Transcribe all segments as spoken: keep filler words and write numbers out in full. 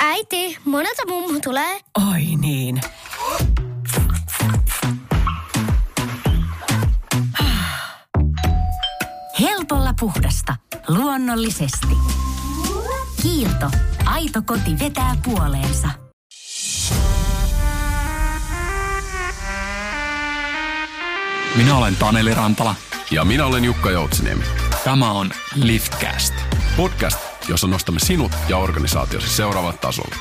Äiti, monelta mummu tulee. Oi niin. Helpolla puhdasta. Luonnollisesti. Kiilto. Aito koti vetää puoleensa. Minä olen Taneli Rantala. Ja minä olen Jukka Joutsiniemi. Tämä on LiftCast. Podcast, jossa nostamme sinut ja organisaatiosi seuraavalle tasolle.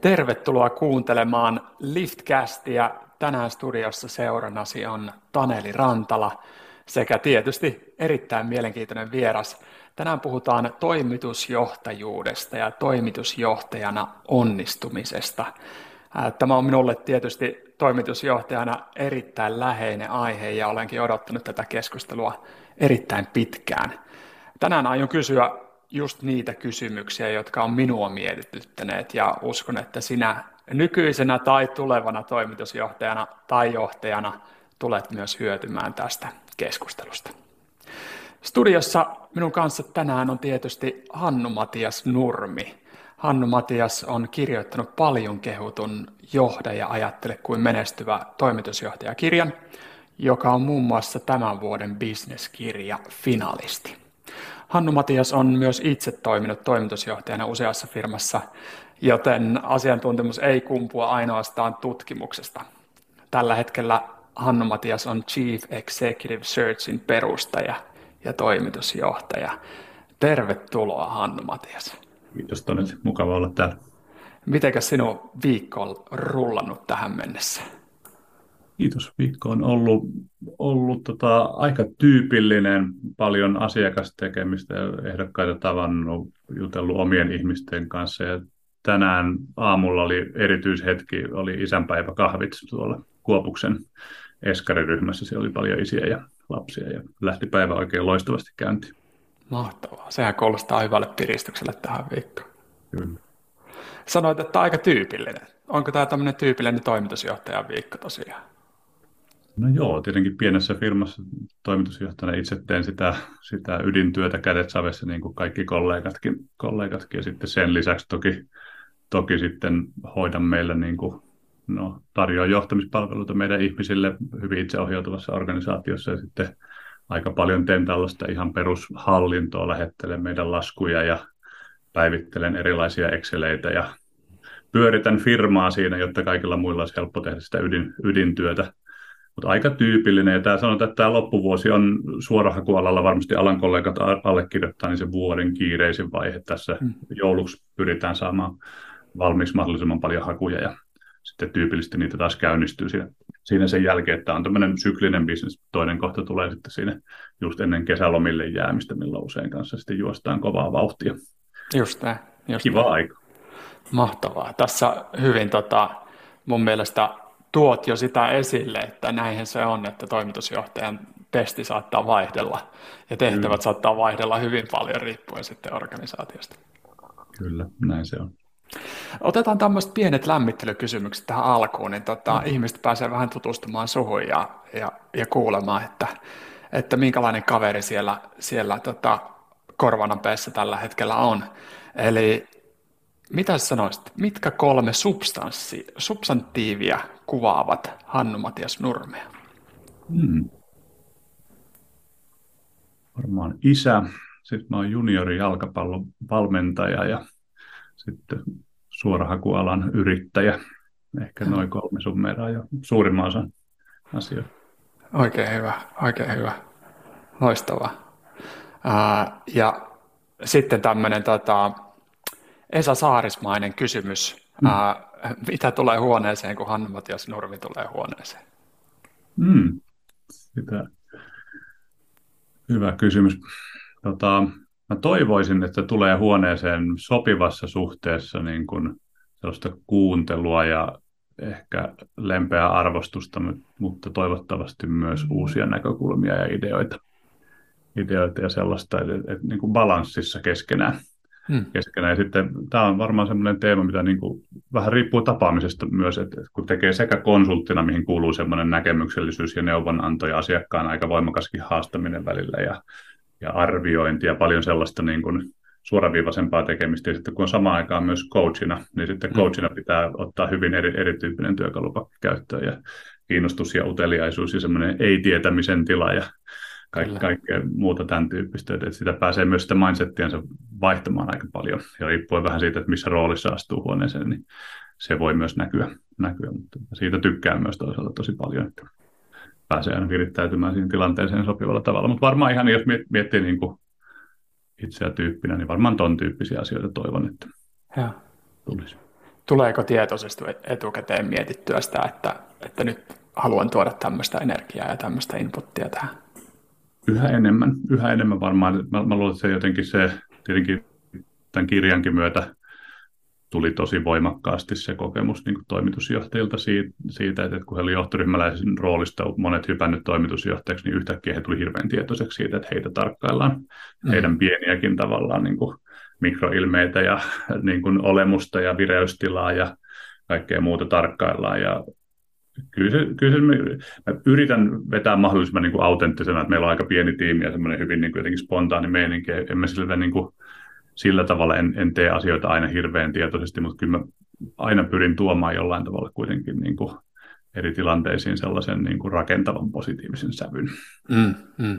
Tervetuloa kuuntelemaan LiftCastia. Tänään studiossa seurannasi on Taneli Rantala sekä tietysti erittäin mielenkiintoinen vieras. Tänään puhutaan toimitusjohtajuudesta ja toimitusjohtajana onnistumisesta. Tämä on minulle tietysti toimitusjohtajana erittäin läheinen aihe ja olenkin odottanut tätä keskustelua erittäin pitkään. Tänään aion kysyä just niitä kysymyksiä, jotka on minua mietityttäneet ja uskon, että sinä nykyisenä tai tulevana toimitusjohtajana tai johtajana tulet myös hyötymään tästä keskustelusta. Studiossa minun kanssa tänään on tietysti Hannu Matias Nurmi. Hannu Matias on kirjoittanut paljon kehutun Johda ja ajattele kuin menestyvä toimitusjohtajakirjan, joka on muun muassa tämän vuoden bisneskirja finalisti. Hannu Matias on myös itse toiminut toimitusjohtajana useassa firmassa, joten asiantuntemus ei kumpua ainoastaan tutkimuksesta. Tällä hetkellä Hannu Matias on Chief Executive Searchin perustaja ja toimitusjohtaja. Tervetuloa Hannu Matias. Kiitos Taneli, mukava olla täällä. Mitenkäs sinun viikko on rullannut tähän mennessä? Kiitos, viikko on ollut, ollut tota, aika tyypillinen, paljon asiakastekemistä ja ehdokkaita tavannut, jutellut omien ihmisten kanssa. Ja tänään aamulla oli erityishetki, oli isänpäiväkahvit tuolla Kuopuksen eskariryhmässä, siellä oli paljon isiä ja lapsia ja lähti päivä oikein loistavasti käyntiin. Mahtavaa. Sehän kuulostaa hyvälle piristykselle tähän viikkoon. Kyllä. Sanoit, että aika tyypillinen. Onko tämä tämmöinen tyypillinen toimitusjohtajan viikko tosiaan? No joo, tietenkin pienessä firmassa toimitusjohtajana itse teen sitä, sitä ydintyötä kädet savessa niin kuin kaikki kollegatkin, kollegatkin. Ja sitten sen lisäksi toki, toki sitten hoidan meillä niin kuin No, tarjoaa johtamispalveluita meidän ihmisille hyvin itseohjautuvassa organisaatiossa ja sitten aika paljon teen tällaista ihan perushallintoa, lähettelen meidän laskuja ja päivittelen erilaisia Exceleitä ja pyöritän firmaa siinä, jotta kaikilla muilla olisi helppo tehdä sitä ydin, ydintyötä. Mutta aika tyypillinen ja tämä sanotaan, että tämä loppuvuosi on suorahakualalla varmasti alan kollegat allekirjoittaa niin se vuoden kiireisin vaihe. Tässä jouluksi pyritään saamaan valmiiksi mahdollisimman paljon hakuja ja sitten tyypillisesti niitä taas käynnistyy siinä, siinä sen jälkeen, että on tämmöinen syklinen bisnes. Toinen kohta tulee sitten siinä just ennen kesälomille jäämistä, milloin usein kanssa sitten juostaan kovaa vauhtia. Just näin. Just Kiva näin. Aika. Mahtavaa. Tässä hyvin tota, mun mielestä tuot jo sitä esille, että näinhän se on, että toimitusjohtajan pesti saattaa vaihdella ja tehtävät Kyllä. saattaa vaihdella hyvin paljon riippuen sitten organisaatiosta. Kyllä, näin se on. Otetaan tämmöiset pienet lämmittelykysymykset tähän alkuun, niin tota, mm. ihmiset pääsee vähän tutustumaan suhun ja, ja, ja kuulemaan, että, että minkälainen kaveri siellä, siellä tota, korvanapäässä tällä hetkellä on. Eli mitä sanoisit, mitkä kolme substantiivia kuvaavat Hannu Matias Nurmea? Mm. Varmaan isä, sitten mä oon juniori jalkapallon valmentaja ja sitten suorahakualan yrittäjä, ehkä noin kolme summeraa jo suurimman osan asioita. Oikein hyvä, oikein hyvä. Loistavaa. Ää, ja sitten tämmöinen tota, Esa Saarismainen kysymys. Mm. Ää, mitä tulee huoneeseen, kun Hannu Matias Nurmi tulee huoneeseen? Mm. Sitä. Hyvä kysymys. Tota... Mä toivoisin, että tulee huoneeseen sopivassa suhteessa niin kuin sellaista kuuntelua ja ehkä lempeää arvostusta, mutta toivottavasti myös uusia näkökulmia ja ideoita, ideoita ja sellaista, että, että niin kuin balanssissa keskenään. mm. keskenään. Ja sitten tämä on varmaan semmoinen teema, mitä niin kuin vähän riippuu tapaamisesta myös, että kun tekee sekä konsulttina, mihin kuuluu semmoinen näkemyksellisyys ja neuvonanto ja asiakkaan aika voimakaskin haastaminen välillä ja, ja arviointi ja paljon sellaista niin kuin suoraviivaisempaa tekemistä, ja sitten kun on samaan aikaan myös coachina, niin sitten coachina pitää ottaa hyvin eri, erityyppinen työkalupakki käyttöön, ja kiinnostus ja uteliaisuus ja semmoinen ei-tietämisen tila ja kaik- kaikkea muuta tämän tyyppistä, että sitä pääsee myös sitä mindsettiänsä vaihtamaan aika paljon, ja riippuen vähän siitä, että missä roolissa astuu huoneeseen, niin se voi myös näkyä, näkyä. Mutta siitä tykkään myös toisaalta tosi paljon, että pääsee aina virittäytymään siihen tilanteeseen sopivalla tavalla, mutta varmaan ihan, jos miettii niin kuin itseä tyyppinä, niin varmaan ton tyyppisiä asioita toivon, että ja. tulisi. Tuleeko tietoisesti etukäteen mietittyä sitä, että, että nyt haluan tuoda tämmöistä energiaa ja tämmöistä inputtia tähän? Yhä enemmän, yhä enemmän varmaan. Mä, mä luulen, että se jotenkin se, tietenkin tämän kirjankin myötä tuli tosi voimakkaasti se kokemus niin kuin toimitusjohtajilta siitä, että kun he olivat johtoryhmäläisen roolista monet hypännyt toimitusjohtajaksi, niin yhtäkkiä he tuli hirveän tietoiseksi siitä, että heitä tarkkaillaan, mm. heidän pieniäkin tavallaan niin kuin mikroilmeitä ja niin kuin olemusta ja vireystilaa ja kaikkea muuta tarkkaillaan. Ja kyllä se, kyllä se, mä yritän vetää mahdollisimman niin kuin autenttisena, että meillä on aika pieni tiimi ja semmoinen hyvin niin kuin jotenkin spontaani meininki, emme sillä niin kuin Sillä tavalla en, en tee asioita aina hirveän tietoisesti, mutta kyllä mä aina pyrin tuomaan jollain tavalla kuitenkin niin kuin eri tilanteisiin sellaisen niin kuin rakentavan positiivisen sävyn. Mm, mm.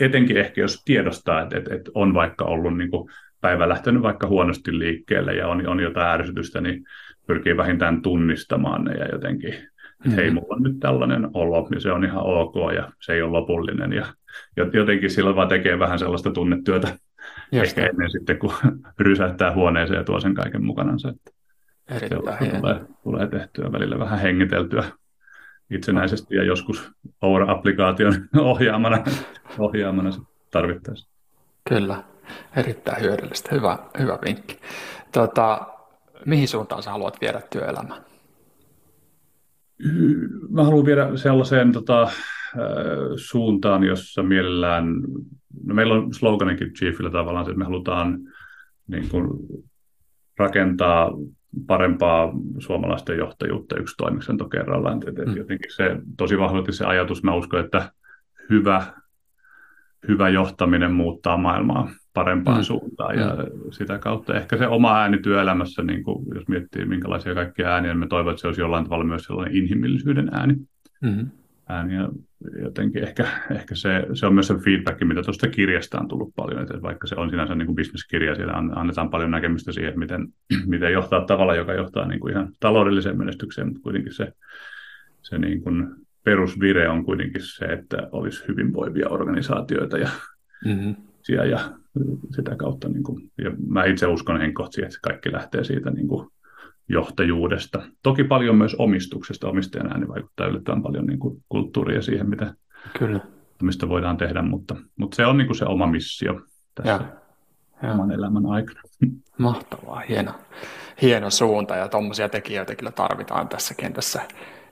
Etenkin ehkä jos tiedostaa, että, että, että on vaikka ollut niin kuin päivä lähtenyt vaikka huonosti liikkeelle ja on, on jotain ärsytystä, niin pyrkii vähintään tunnistamaan ne ja jotenkin, että mm. hei, mulla on nyt tällainen olo, ja se on ihan ok ja se ei ole lopullinen. Ja jotenkin sillä vaan tekee vähän sellaista tunnetyötä. Just ehkä ennen sitten, kun rysähtää huoneeseen ja tuo sen kaiken mukanansa, että tulee, tulee tehtyä välillä vähän hengiteltyä itsenäisesti ja joskus Oura-applikaation ohjaamana, ohjaamana tarvittaessa. Kyllä, erittäin hyödyllistä. Hyvä, hyvä vinkki. Tota, mihin suuntaan sä haluat viedä työelämään? Mä haluan viedä sellaiseen tota, suuntaan, jossa mielellään... No meillä on sloganinkin Chiefillä tavallaan se, että me halutaan niin kuin, rakentaa parempaa suomalaisten johtajuutta yksi toimiksento kerrallaan. Mm. Jotenkin se tosi vahvasti se ajatus, mä uskon, että hyvä, hyvä johtaminen muuttaa maailmaa parempaan mm. suuntaan. Ja mm. sitä kautta ehkä se oma ääni työelämässä, niin kuin, jos miettii minkälaisia kaikkia ääniä, niin me toivon, että se olisi jollain tavalla myös sellainen inhimillisyyden ääni. Mm. ääniä. Jotenkin ehkä, ehkä se, se on myös se feedback, mitä tuosta kirjasta on tullut paljon, että vaikka se on sinänsä niin kuin bisneskirja, siellä annetaan paljon näkemystä siihen, että miten, miten johtaa tavalla, joka johtaa niin kuin ihan taloudelliseen menestykseen, mutta kuitenkin se, se niin kuin perusvire on kuitenkin se, että olisi hyvinvoivia organisaatioita ja, mm-hmm. ja sitä kautta, niin kuin, ja mä itse uskon henkkohtia, että kaikki lähtee siitä niin kuin johtajuudesta. Toki paljon myös omistuksesta. Omistajan ääni vaikuttaa yllättävän paljon niin kuin kulttuuria siihen, mitä, Kyllä. mistä voidaan tehdä, mutta, mutta se on niin kuin se oma missio tässä ja. oman ja. elämän aikana. Mahtavaa, hieno, hieno suunta ja tuommoisia tekijöitä kyllä tarvitaan tässä kentässä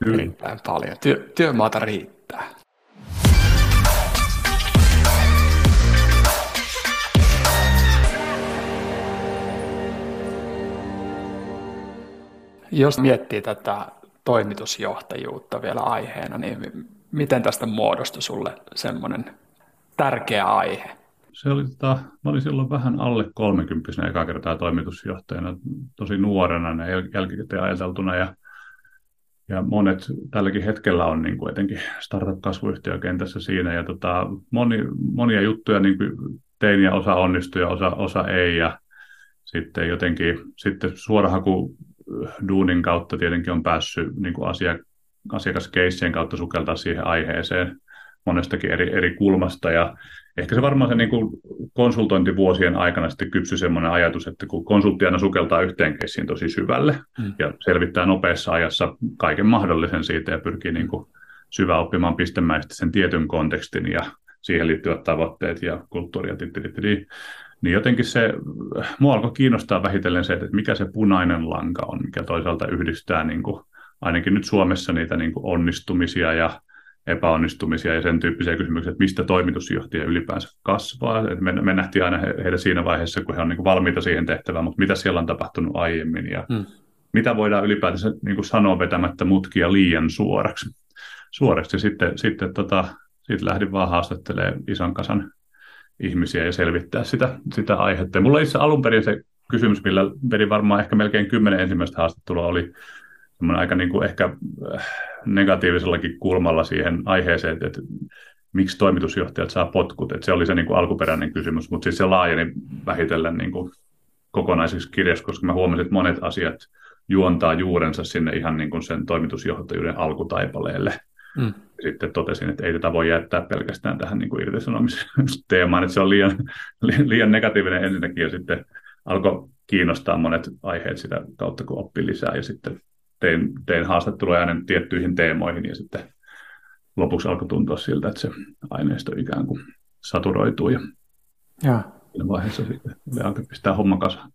Kyllä. erittäin paljon. Työ, työmaata riittää. Jos miettii tätä toimitusjohtajuutta vielä aiheena, niin miten tästä muodostui sulle semmoinen tärkeä aihe? Se oli, tota, mä olin silloin vähän alle kolmekymppisenä ekaa kertaa toimitusjohtajana, tosi nuorena ja jälkikäteen ajateltuna. Ja, ja monet tälläkin hetkellä on niin kuin etenkin startup-kasvuyhtiökentässä siinä. Ja tota, moni, monia juttuja niin kuin tein ja osa onnistui ja osa, osa ei. Ja sitten jotenkin sitten suorahaku... duunin kautta tietenkin on päässyt niin kuin asia, asiakaskeissien kautta sukeltaa siihen aiheeseen monestakin eri, eri kulmasta. Ja ehkä se varmaan se niin kuin konsultointivuosien aikana sitten kypsyi sellainen ajatus, että kun konsulttiana sukeltaa yhteen keissiin tosi syvälle mm. ja selvittää nopeassa ajassa kaiken mahdollisen siitä ja pyrkii niin kuin syvä oppimaan pistemäisesti sen tietyn kontekstin ja siihen liittyvät tavoitteet ja kulttuuria, niin jotenkin se, mua alkoi kiinnostaa vähitellen se, että mikä se punainen lanka on, mikä toisaalta yhdistää niin kuin, ainakin nyt Suomessa niitä niin kuin onnistumisia ja epäonnistumisia ja sen tyyppisiä kysymyksiä, että mistä toimitusjohtaja ylipäänsä kasvaa. Me, me nähtiin aina he, heitä siinä vaiheessa, kun he on niin kuin valmiita siihen tehtävään, mutta mitä siellä on tapahtunut aiemmin ja mm. mitä voidaan ylipäätänsä niin kuin sanoa vetämättä mutkia liian suoraksi. Suoraksi sitten, sitten tota, sit lähdin vaan haastattelemaan ison kasan ihmisiä ja selvittää sitä, sitä aihetta. Mulla itse alun perin se kysymys, millä vedin varmaan ehkä melkein kymmenen ensimmäistä haastattelua, oli aika niin kuin ehkä negatiivisellakin kulmalla siihen aiheeseen, että, että miksi toimitusjohtajat saa potkut. Että se oli se niin kuin alkuperäinen kysymys, mutta siis se laajeni vähitellen niin kuin kokonaisiksi kirjassa, koska mä huomasin, että monet asiat juontaa juurensa sinne ihan niin kuin sen toimitusjohtajuuden alkutaipaleelle. Mm. Sitten totesin, että ei tätä voi jättää pelkästään tähän niin kuin irtisanomisteemaan, että se on liian, liian negatiivinen ensinnäkin, ja sitten alkoi kiinnostaa monet aiheet sitä kautta, kun oppi lisää, ja sitten tein, tein haastatteluja aina tiettyihin teemoihin, ja sitten lopuksi alkoi tuntua siltä, että se aineisto ikään kuin saturoituu, ja siinä vaiheessa sitten alkoi pistää homman kasaan.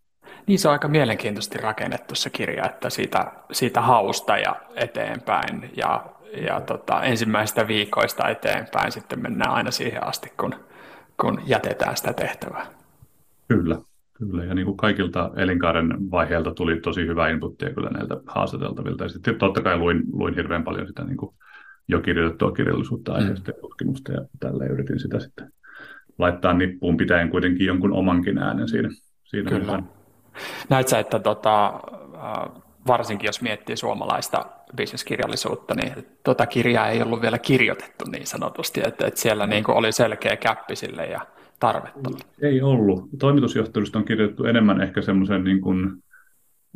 Niin, se on aika mielenkiintoisesti rakennettu se kirja, että siitä, siitä hausta ja eteenpäin, ja Ja tota, ensimmäisistä viikoista eteenpäin sitten mennään aina siihen asti, kun, kun jätetään sitä tehtävää. Kyllä, kyllä. Ja niin kuin kaikilta elinkaaren vaiheilta tuli tosi hyvää inputtia kyllä näiltä haastateltavilta. Ja sitten totta kai luin, luin hirveän paljon sitä niin kuin jo kirjoitettua kirjallisuutta aiheesta mm. ja tutkimusta, ja tälleen yritin sitä sitten laittaa nippuun pitäen kuitenkin jonkun omankin äänen siinä. siinä kyllä. Näit sä, että tota, varsinkin jos miettii suomalaista bisneskirjallisuutta, niin tuota kirjaa ei ollut vielä kirjoitettu niin sanotusti, että, että siellä niin kuin oli selkeä käppi sille ja tarvetta. Ei ollut. Toimitusjohtajuudesta on kirjoitettu enemmän ehkä semmoisen niin kuin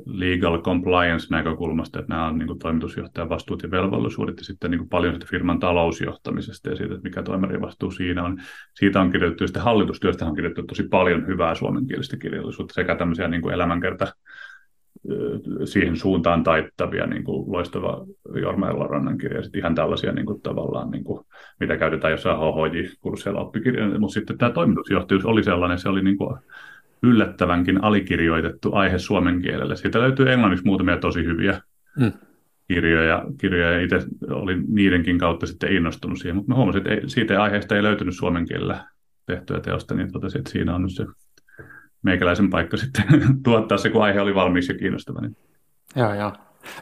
legal compliance-näkökulmasta, että nämä on niin kuin toimitusjohtajan vastuut ja velvollisuudet, ja sitten niin kuin paljon sitä firman talousjohtamisesta ja siitä, että mikä toimarin vastuu siinä on. Siitä on kirjoitettu, ja sitten hallitustyöstä on kirjoitettu tosi paljon hyvää suomenkielistä kirjallisuutta sekä tämmöisiä niin kuin elämänkerta siihen suuntaan taittavia, niin kuin loistava Jorma Ellorannan kirja, sitten ihan tällaisia niin kuin tavallaan, niin kuin, mitä käytetään jossain H H J-kursseilla oppikirjoja, mutta sitten tämä toimitusjohtajuus oli sellainen, se oli niin kuin yllättävänkin alikirjoitettu aihe suomen kielellä. Siitä löytyy englanniksi muutamia tosi hyviä mm. kirjoja, kirjoja, ja itse olin niidenkin kautta sitten innostunut siihen, mutta mä huomasin, että ei, siitä aiheesta ei löytynyt suomen kielellä tehtyä teosta, niin totesin, että siinä on nyt se meikäläisen paikka sitten tuottaa se, kun aihe oli valmiiksi ja kiinnostava. Niin. Joo, joo.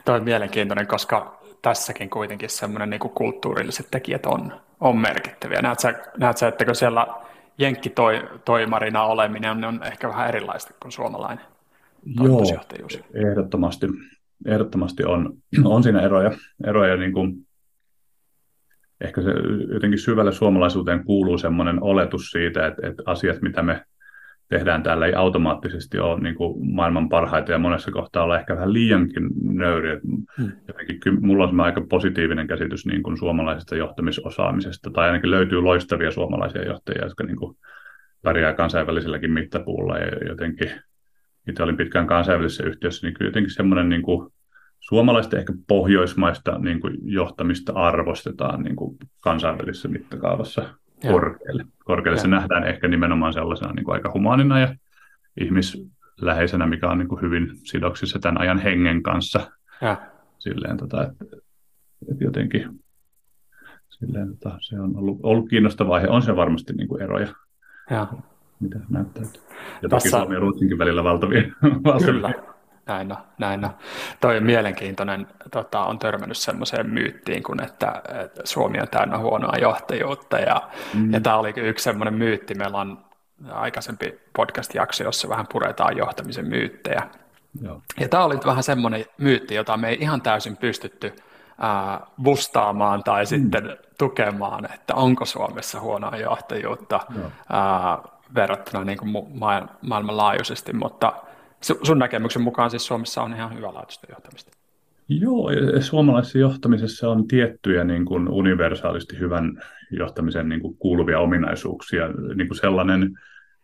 Toi on mielenkiintoinen, koska tässäkin kuitenkin semmoinen niin kuin kulttuurilliset tekijät on, on merkittäviä. Näet sä, näet sä, että kun siellä jenkkitoimarina oleminen on ehkä vähän erilaista kuin suomalainen toimitusjohtajuus? Joo, ehdottomasti, ehdottomasti on, on siinä eroja. eroja niin kuin, ehkä se jotenkin syvälle suomalaisuuteen kuuluu semmoinen oletus siitä, että, että asiat, mitä me tehdään täällä, ei automaattisesti ole niin kuin maailman parhaita, ja monessa kohtaa olla ehkä vähän liiankin nöyriä. Hmm. Jotenkin mulla on aika positiivinen käsitys niin kuin suomalaisesta johtamisosaamisesta, tai ainakin löytyy loistavia suomalaisia johtajia, jotka niin kuin pärjää kansainväliselläkin mittapuulla, ja jotenkin itse olin pitkään kansainvälisessä yhtiössä, niin kyllä jotenkin semmoinen niin kuin suomalaista, ehkä pohjoismaista niin kuin johtamista arvostetaan niin kuin kansainvälisessä mittakaavassa korkealle. Korkealle se nähdään ehkä nimenomaan sellaisena niin kuin aika humaanina ja ihmisläheisenä, mikä on niin kuin hyvin sidoksissa tämän ajan hengen kanssa. Ja. Silleen, tota, että, että jotenkin silleen, tota, se on ollut, ollut kiinnostava aihe. On se varmasti niin kuin eroja, ja. mitä näyttää. Ja toki Suomi ja Ruotsinkin välillä valtavia. Kyllä, näin on. Näin on. Toi on mielenkiintoinen. Tota, on törmännyt semmoiseen myyttiin, kun että, että Suomi on täynnä huonoa johtajuutta. Ja, mm. ja tämä oli yksi semmoinen myytti. Meillä on aikaisempi podcast-jakso, jossa vähän puretaan johtamisen myyttejä. Joo. Ja tämä oli vähän semmoinen myytti, jota me ei ihan täysin pystytty ää, bustaamaan tai mm. sitten tukemaan, että onko Suomessa huonoa johtajuutta ää, verrattuna niin kuin ma- maailmanlaajuisesti, mutta sun näkemyksen mukaan siis Suomessa on ihan hyvälaatuista johtamista. Joo, suomalaisessa johtamisessa on tiettyjä niin kuin universaalisti hyvän johtamisen niin kuin kuuluvia ominaisuuksia, niin kuin sellainen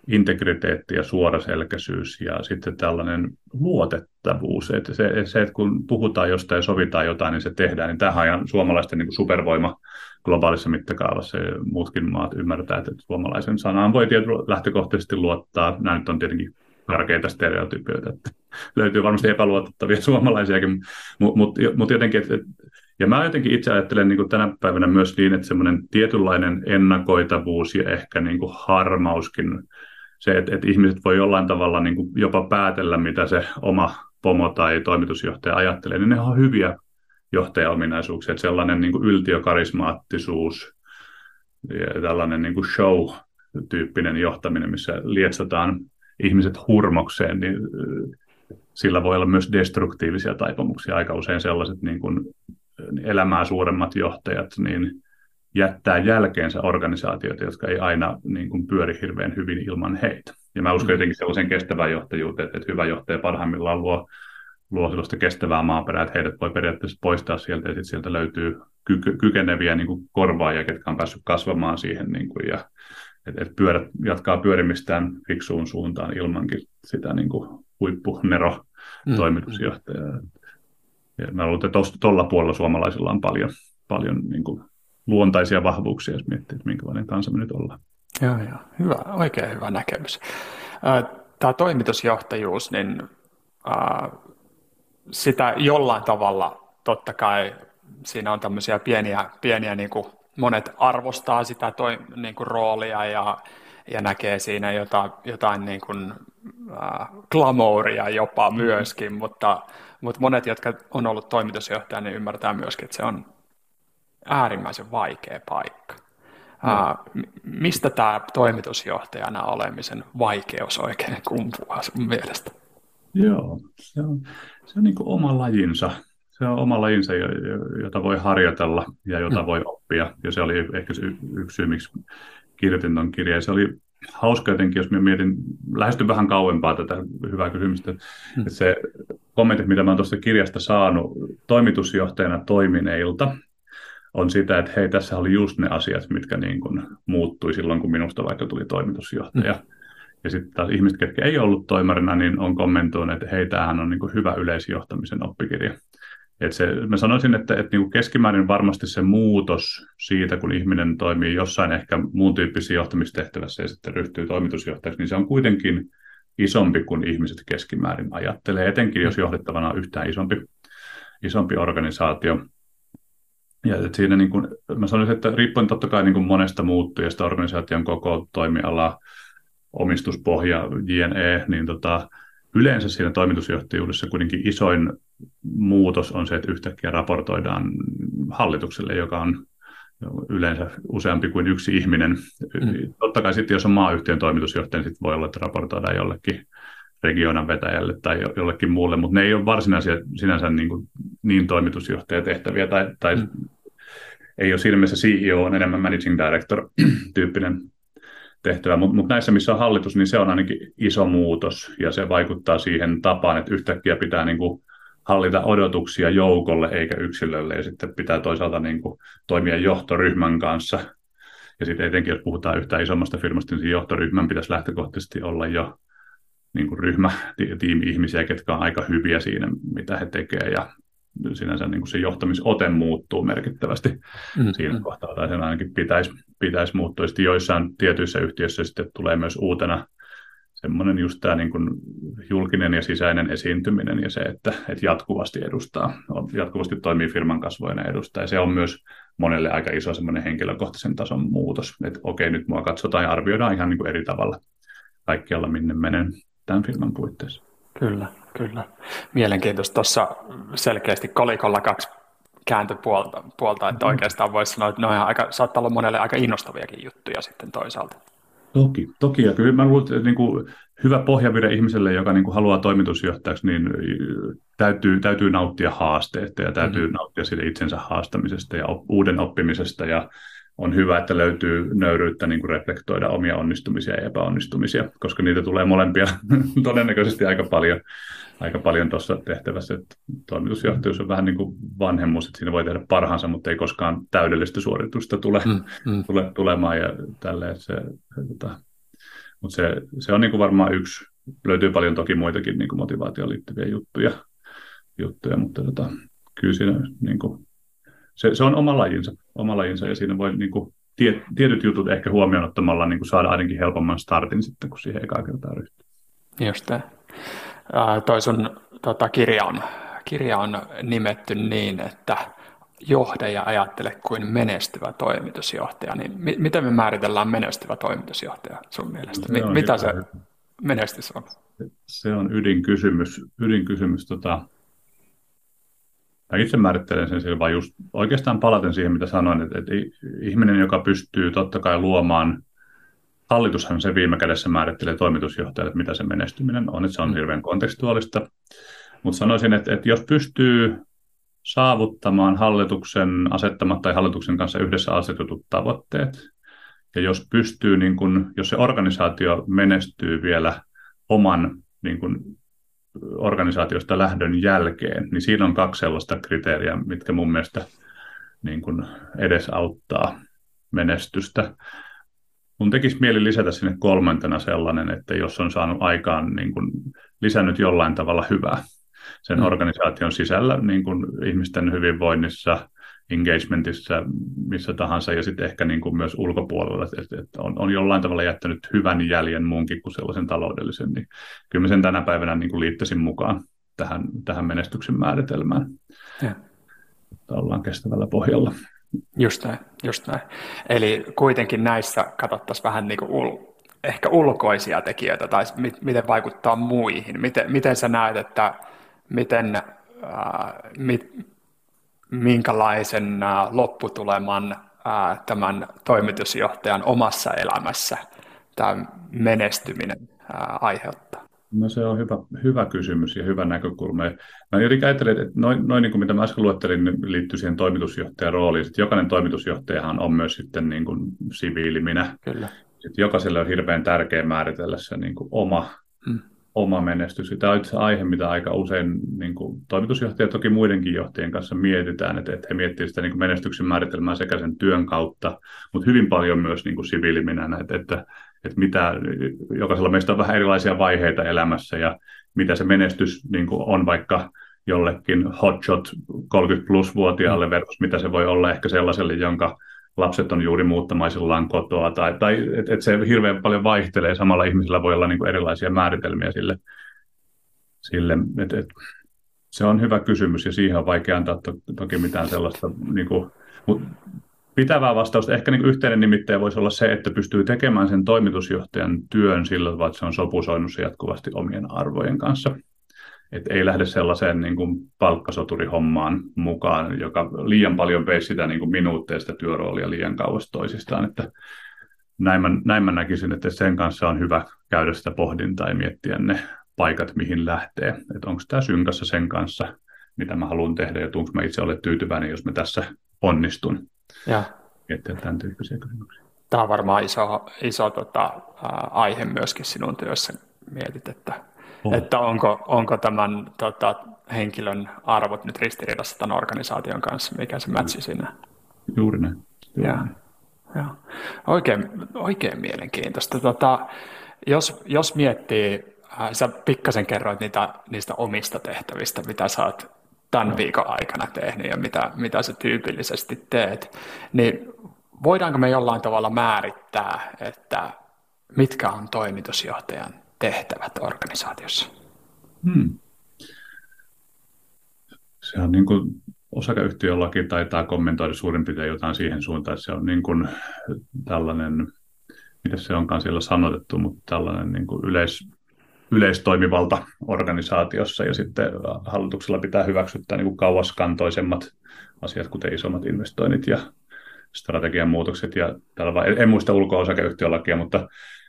integriteetti ja suoraselkäisyys ja sitten tällainen luotettavuus. Että se, se, että kun puhutaan jostain ja sovitaan jotain, niin se tehdään, niin tämähän on suomalaisten niin kuin supervoima globaalissa mittakaavassa. Muutkin maat ymmärtää, että suomalaisen sanaan voi tietyllä lähtökohtaisesti luottaa. Nämä nyt on tietenkin karkeita stereotypioita. Löytyy varmasti epäluotettavia suomalaisiakin, mutta mut jotenkin, että Ja mä jotenkin itse ajattelen niin kuin tänä päivänä myös niin, että semmoinen tietynlainen ennakoitavuus ja ehkä niin kuin harmauskin, se, että, että ihmiset voi jollain tavalla niin kuin jopa päätellä, mitä se oma pomo tai toimitusjohtaja ajattelee, niin ne on hyviä johtajaominaisuuksia, että sellainen niin kuin yltiökarismaattisuus ja tällainen niin kuin show-tyyppinen johtaminen, missä lietsotaan ihmiset hurmokseen, niin sillä voi olla myös destruktiivisia taipumuksia. Aika usein sellaiset niin kuin elämää suuremmat johtajat niin jättää jälkeensä organisaatioita, jotka ei aina niin kuin pyöri hirveän hyvin ilman heitä. Ja mä uskon jotenkin sellaisen kestävään johtajuuteen, että hyvä johtaja parhaimmillaan luo, luo sellaista kestävää maaperää, että heidät voi periaatteessa poistaa sieltä, ja sitten sieltä löytyy ky- kykeneviä niin kuin korvaajia, ketkä on päässyt kasvamaan siihen, niin kuin, ja että et pyörät jatkaa pyörimistään fiksuun suuntaan ilmankin sitä niin kuin huippunero-toimitusjohtajaa. Ja mä luulen, että tuolla puolella suomalaisilla on paljon, paljon niin kuin luontaisia vahvuuksia, jos miettii, että minkälainen kansa me nyt ollaan. Joo, joo. Hyvä, oikein hyvä näkemys. Tämä toimitusjohtajuus, niin sitä jollain tavalla, totta kai siinä on tämmöisiä pieniä, pieniä niin kuin monet arvostaa sitä toi, niin kuin roolia ja, ja näkee siinä jotain, jotain niin kuin, äh, glamouria jopa myöskin, mutta, mutta monet, jotka on ollut toimitusjohtaja, niin ymmärtää myöskin, että se on äärimmäisen vaikea paikka. Mm. Äh, mistä tämä toimitusjohtajana olemisen vaikeus oikein kumpuaa sun mielestä? Joo, se on, se on niin kuin oma lajinsa. Se on oma lajinsa, jota voi harjoitella ja jota voi oppia. Ja se oli ehkä yksi syy, miksi kirjoitin tuon kirjan. Se oli hauska jotenkin, jos minä mietin, lähestyn vähän kauempaa tätä hyvää kysymystä. Että se kommentit, mitä olen tuosta kirjasta saanut toimitusjohtajana toimineilta, on sitä, että hei, tässä oli just ne asiat, mitkä niin kuin muuttui silloin, kun minusta vaikka tuli toimitusjohtaja. Mm. Ja sitten taas ihmiset, ketkä ei ollut toimarina, niin on kommentoinut, että hei, tämähän on niin kuin hyvä yleisjohtamisen oppikirja. Että se, mä sanoisin, että, että niin keskimäärin varmasti se muutos siitä, kun ihminen toimii jossain ehkä muun tyyppisessä johtamistehtävässä ja sitten ryhtyy toimitusjohtajaksi, niin se on kuitenkin isompi kuin ihmiset keskimäärin ajattelee, etenkin jos johdettavana on yhtään isompi, isompi organisaatio. Ja että siinä niin kuin, mä sanoisin, että riippuen totta kai niin kuin monesta muuttujasta, organisaation koko, toimiala, omistuspohja, jne, niin tota, yleensä siinä toimitusjohtajuudessa kuitenkin isoin muutos on se, että yhtäkkiä raportoidaan hallitukselle, joka on yleensä useampi kuin yksi ihminen. Mm. Totta kai sitten, jos on maayhtiön toimitusjohtaja, niin sit voi olla, että raportoidaan jollekin regionan vetäjälle tai jollekin muulle, mutta ne ei ole varsinaisia sinänsä niin, niin toimitusjohtajatehtäviä tai, tai mm. ei ole siinä mielessä C E O, on enemmän managing director-tyyppinen tehtävä, mutta mut näissä, missä on hallitus, niin se on ainakin iso muutos ja se vaikuttaa siihen tapaan, että yhtäkkiä pitää niin kuin hallita odotuksia joukolle eikä yksilölle ja sitten pitää toisaalta niin kuin toimia johtoryhmän kanssa. Ja sitten etenkin, jos puhutaan yhtään isommasta firmasta, niin johtoryhmän pitäisi lähtökohtaisesti olla jo niin kuin ryhmä, tiimi-ihmisiä, ketkä on aika hyviä siinä, mitä he tekevät ja sinänsä niin kuin se johtamisote muuttuu merkittävästi mm-hmm. siinä kohtaa, tai sen ainakin pitäisi, pitäisi muuttua. Sitten joissain tietyissä yhtiöissä sitten tulee myös uutena semmoinen just tämä niin kuin julkinen ja sisäinen esiintyminen ja se, että, että jatkuvasti edustaa, jatkuvasti toimii firman kasvoina edustaa. Ja se on myös monelle aika iso semmoinen henkilökohtaisen tason muutos, että okei, nyt mua katsotaan ja arvioidaan ihan niin kuin eri tavalla kaikkialla, minne menen tämän firman puitteissa. Kyllä, kyllä. Mielenkiintoista. Tuossa selkeästi kolikolla kaksi kääntöpuolta, puolta, että oikeastaan voisi sanoa, että ne on aika, saattaa olla monelle aika innostaviakin juttuja sitten toisaalta. Toki, toki. Ja kyllä mä luulen, että niin kuin hyvä pohjavire ihmiselle, joka niin kuin haluaa toimitusjohtajaksi, niin täytyy, täytyy nauttia haasteista ja täytyy mm-hmm. nauttia siitä itsensä haastamisesta ja uuden oppimisesta. Ja on hyvä, että löytyy nöyryyttä niin kuin reflektoida omia onnistumisia ja epäonnistumisia, koska niitä tulee molempia todennäköisesti aika paljon, aika paljon tuossa tehtävässä. Että toimitusjohtajuus on vähän niin kuin vanhemmuus, että siinä voi tehdä parhaansa, mutta ei koskaan täydellistä suoritusta tule, mm, mm. tule tulemaan. Ja tälleen se, tota. Mut se, se on niin kuin varmaan yksi, löytyy paljon toki muitakin niin kuin motivaatioon liittyviä juttuja, juttuja mutta tota, kyllä siinä niin kuin Se, se on oma lajinsa, oma lajinsa ja siinä voi niin kuin, tiet, tietyt jutut ehkä huomioon ottamalla niin kuin saada ainakin helpomman startin sitten, kun siihen ekaa kertaa ryhtyy. Just tämä. Toi sun tota, kirja, on, kirja on nimetty niin, että johda ja ajattele kuin menestyvä toimitusjohtaja, niin mi- miten me määritellään menestyvä toimitusjohtaja sun mielestä? Mi- mitä se menestys on? Se on ydinkysymys. ydinkysymys tota... Mä itse määrittelen sen sillä, vaan just oikeastaan palaten siihen, mitä sanoin, että, että ihminen, joka pystyy totta kai luomaan, hallitushan se viime kädessä määrittelee toimitusjohtajalle, että mitä se menestyminen on, että se on hirveän kontekstuaalista, mutta sanoisin, että, että jos pystyy saavuttamaan hallituksen asettamat tai hallituksen kanssa yhdessä asetetut tavoitteet, ja jos pystyy, niin kun, jos se organisaatio menestyy vielä oman niin kun, organisaatiosta lähdön jälkeen, niin siinä on kaksi sellaista kriteeriä, mitkä mun mielestä niin kun edesauttaa menestystä. Mun tekisi mieli lisätä sinne kolmantena sellainen, että jos on saanut aikaan niin kun, lisännyt jollain tavalla hyvää sen organisaation sisällä, niin kuin ihmisten hyvinvoinnissa, engagementissa, missä tahansa, ja sitten ehkä niin kuin myös ulkopuolella, että et on, on jollain tavalla jättänyt hyvän jäljen muunkin kuin sellaisen taloudellisen, niin kyllä mä sen tänä päivänä niin kuin liittäisin mukaan tähän, tähän menestyksen määritelmään. Ja. Ollaan kestävällä pohjalla. Just näin, just näin. Eli kuitenkin näissä katsottaisiin vähän niin kuin ul- ehkä ulkoisia tekijöitä, tai mit- miten vaikuttaa muihin, miten, miten sä näet, että Miten, äh, mit, minkälaisen äh, lopputuleman äh, tämän toimitusjohtajan omassa elämässä tämä menestyminen äh, aiheuttaa? No se on hyvä, hyvä kysymys ja hyvä näkökulma. Mä jotenkin ajattelen, että noin, noin niin kuin mitä mä äsken luettelin, liittyy siihen toimitusjohtajan rooliin. Sitten jokainen toimitusjohtajahan on myös sitten niin kuin siviiliminä. Kyllä. Sitten jokaiselle on hirveän tärkeä määritellä se niin kuin oma mm. oma menestys. Tämä on itse aihe, mitä aika usein niin kuin toimitusjohtajat, toki muidenkin johtajien kanssa mietitään, että, että he miettivät sitä niin kuin menestyksen määritelmää sekä sen työn kautta, mutta hyvin paljon myös niin kuin siviiliminänä, että, että, että mitä, jokaisella meistä on vähän erilaisia vaiheita elämässä ja mitä se menestys niin kuin on vaikka jollekin hotshot kolmekymmentä plus vuotiaalle versus mitä se voi olla ehkä sellaiselle, jonka lapset on juuri muuttamaisillaan kotoa, tai, tai että et se hirveän paljon vaihtelee. Samalla ihmisellä voi olla niinku erilaisia määritelmiä sille. sille et, et, se on hyvä kysymys, ja siihen on vaikea antaa to, toki mitään sellaista niinku, mut pitävää vastausta. Ehkä niinku yhteinen nimittäjä voisi olla se, että pystyy tekemään sen toimitusjohtajan työn sillä tavalla, että se on sopusoinut jatkuvasti omien arvojen kanssa. Että ei lähde sellaiseen niin kuin palkkasoturihommaan mukaan, joka liian paljon veisi sitä niin kuin minuutteista työroolia liian kauas toisistaan. Että näin, mä, näin mä näkisin, että sen kanssa on hyvä käydä sitä pohdintaa ja miettiä ne paikat, mihin lähtee. Että onko tämä synkassa sen kanssa, mitä mä haluan tehdä, ja onko mä itse olen tyytyväinen, jos mä tässä onnistun. Ja. Miettiä tämän tyyppisiä kysymyksiä. Tämä on varmaan iso, iso tota, aihe myöskin sinun työssä. Mietit, että... Että onko, onko tämän tota, henkilön arvot nyt ristiriidassa tämän organisaation kanssa, mikä se mätsi siinä. Juuri näin. Juuri ja, näin. Ja. Oikein, oikein mielenkiintoista. Tota, jos, jos miettii, äh, sä pikkasen kerroit niitä, niistä omista tehtävistä, mitä sä oot tämän no. viikon aikana tehnyt ja mitä, mitä sä tyypillisesti teet, niin voidaanko me jollain tavalla määrittää, että mitkä on toimitusjohtajan tehtävät organisaatiossa? Hmm. Se on niin kuin osakeyhtiölaki taitaa kommentoida suurin piirtein jotain siihen suuntaan, että se on niin kuin tällainen, mitä se onkaan siellä sanotettu, mutta tällainen niin kuin yleis, yleistoimivalta organisaatiossa, ja sitten hallituksella pitää hyväksyttää niin kuin kauaskantoisemmat asiat, kuten isommat investoinnit ja strategian muutokset ja tällä, en muista ulko-osakeyhtiölakia, mutta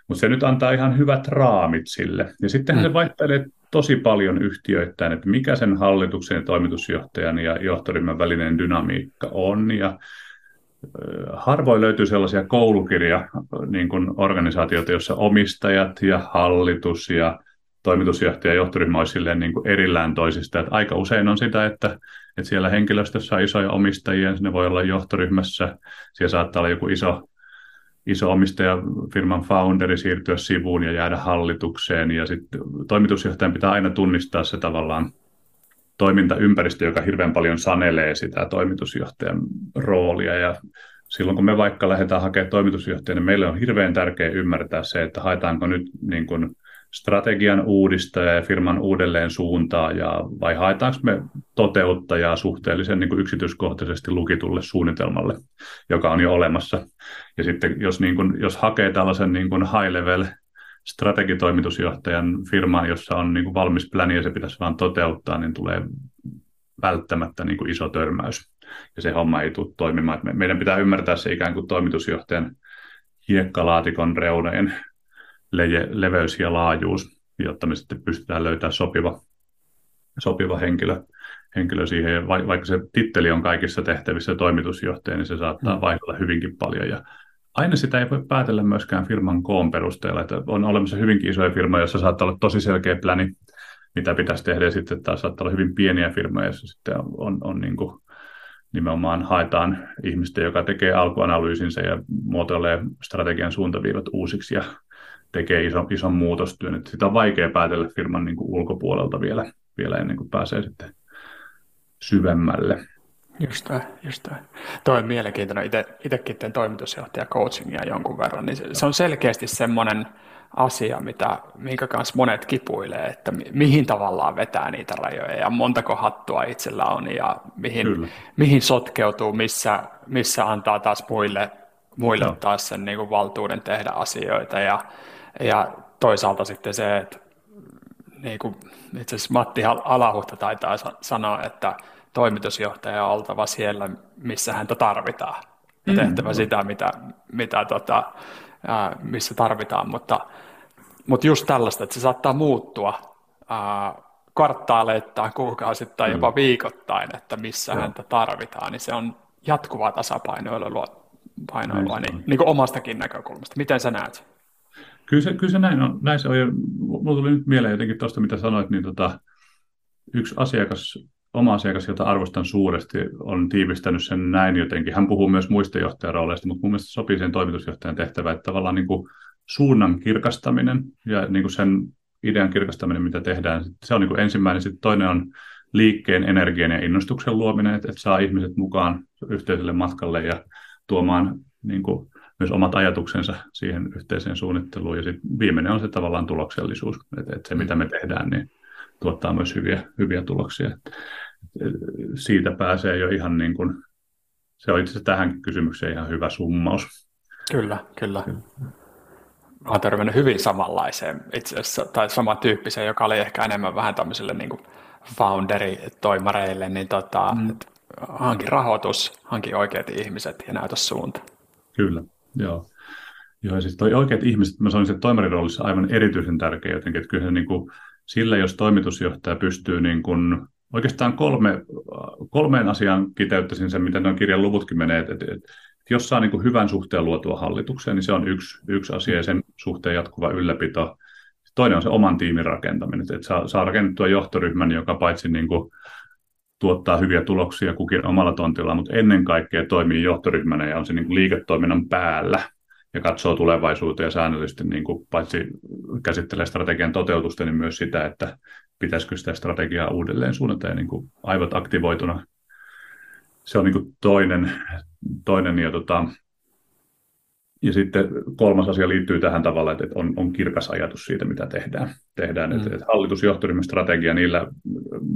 Mutta se nyt antaa ihan hyvät raamit sille. Ja sittenhän mm. se vaihtelee tosi paljon yhtiöittäin, että mikä sen hallituksen ja toimitusjohtajan ja johtoryhmän välinen dynamiikka on. Ja harvoin löytyy sellaisia koulukirja, niin kuin organisaatioita, joissa omistajat ja hallitus ja toimitusjohtaja ja johtoryhmä olisi silleen niin kuin erillään toisista. Että aika usein on sitä, että, että siellä henkilöstössä on isoja omistajia, ne voi olla johtoryhmässä, siellä saattaa olla joku iso iso omistaja, firman founderi siirtyä sivuun ja jäädä hallitukseen, ja sitten toimitusjohtajan pitää aina tunnistaa se tavallaan toimintaympäristö, joka hirveän paljon sanelee sitä toimitusjohtajan roolia, ja silloin kun me vaikka lähdetään hakemaan toimitusjohtajia, niin meille on hirveän tärkeää ymmärtää se, että haetaanko nyt niin kuin strategian uudistaja ja firman uudelleen suuntaaja, vai haetaanko me toteuttajaa suhteellisen niin kuin yksityiskohtaisesti lukitulle suunnitelmalle, joka on jo olemassa. Ja sitten jos, niin kuin, jos hakee tällaisen niin kuin high-level strategitoimitusjohtajan firmaa, jossa on niin kuin valmis pläni ja se pitäisi vaan toteuttaa, niin tulee välttämättä niin kuin iso törmäys. Ja se homma ei tule toimimaan. Me, meidän pitää ymmärtää se ikään kuin toimitusjohtajan hiekkalaatikon reunojen leje, leveys ja laajuus, jotta me sitten pystytään löytämään sopiva, sopiva henkilö, henkilö siihen. Ja va, vaikka se titteli on kaikissa tehtävissä toimitusjohtaja, niin se saattaa vaihdella hyvinkin paljon. Ja aina sitä ei voi päätellä myöskään firman koon perusteella. Että on olemassa hyvinkin isoja firmoja, joissa saattaa olla tosi selkeä pläni, mitä pitäisi tehdä. Ja sitten taas saattaa olla hyvin pieniä firmoja, joissa sitten on, on, on niin kuin nimenomaan haetaan ihmistä, joka tekee alkuanalyysinsä ja muotoilee strategian suuntaviivat uusiksi ja tekee iso, ison muutostyön. Että sitä on vaikea päätellä firman niin kuin ulkopuolelta vielä, vielä ennen kuin pääsee sitten syvemmälle. Just tämä, just tämä. Toi on mielenkiintoinen. Ite, itekin teen toimitusjohtaja-coachingia jonkun verran, niin se, se on selkeästi semmoinen asia, mitä, minkä kanssa monet kipuilee, että mi- mihin tavallaan vetää niitä rajoja ja montako hattua itsellä on ja mihin, mihin sotkeutuu, missä, missä antaa taas muille, muille no. taas sen niin kuin valtuuden tehdä asioita ja, ja toisaalta sitten se, että niin kuin itse asiassa Matti Alahuhta taitaa sanoa, että toimitusjohtaja on oltava siellä, missä häntä tarvitaan ja tehtävä mm. sitä, mitä, mitä tota, ää, missä tarvitaan, mutta, mutta just tällaista, että se saattaa muuttua ää, kvartaaleittain, kuukausittain, jopa viikoittain, että missä ja. häntä tarvitaan, niin se on jatkuvaa tasapainoilua painoilua, niin, niin kuin omastakin näkökulmasta. Miten sä näet? Kyllä se, kyllä se näin on. Näin se on. Ja mulla tuli nyt mieleen jotenkin tuosta, mitä sanoit, niin tota, yksi asiakas Oma asiakas, jota arvostan suuresti, on tiivistänyt sen näin jotenkin. Hän puhuu myös muista johtajarooleista, mutta mun mielestä sopii sen toimitusjohtajan tehtävä, että tavallaan niin kuin suunnan kirkastaminen ja niin kuin sen idean kirkastaminen, mitä tehdään, se on niin kuin ensimmäinen. Sitten toinen on liikkeen, energian ja innostuksen luominen, että saa ihmiset mukaan yhteiselle matkalle ja tuomaan niin kuin myös omat ajatuksensa siihen yhteiseen suunnitteluun. Ja sitten viimeinen on se tavallaan tuloksellisuus, että se mitä me tehdään, niin tuottaa myös hyviä, hyviä tuloksia. Siitä pääsee jo ihan niin kuin, se on itse asiassa tähän kysymykseen ihan hyvä summaus. Kyllä, kyllä. kyllä. Olen törmännyt hyvin samanlaiseen itse asiassa, tai samantyyppiseen, joka oli ehkä enemmän vähän tämmöiselle niin kuin founderi-toimareille, niin tota, mm. hanki rahoitus, hanki oikeat ihmiset ja näytä suunta. Kyllä, joo. Joo, ja siis toi oikeat ihmiset, mä sanoisin, että toimariroolissa on aivan erityisen tärkeä jotenkin, että kyllä se niin kuin, sillä jos toimitusjohtaja pystyy niin kuin oikeastaan kolme, kolmeen asiaan kiteyttäisin sen, miten nuo kirjan luvutkin menee. Et, et, et, jos saa niin kuin hyvän suhteen luotua hallitukseen, niin se on yksi, yksi asia ja sen suhteen jatkuva ylläpito. Toinen on se oman tiimin rakentaminen. Et saa, saa rakennettua johtoryhmän, joka paitsi niin kuin tuottaa hyviä tuloksia kukin omalla tontillaan, mutta ennen kaikkea toimii johtoryhmänä ja on se niin kuin liiketoiminnan päällä. Ja katsoo tulevaisuuteen ja säännöllisesti niin kuin paitsi käsittelee strategian toteutusta, niin myös sitä, että pitäisikö sitä strategiaa uudelleen suunnata ja niin kuin aivot aktivoituna. Se on niin kuin toinen. toinen ja, tota, ja sitten kolmas asia liittyy tähän tavalla, että on, on kirkas ajatus siitä, mitä tehdään. tehdään. Mm. Että, että hallitus, johtoryhmä, strategia, niillä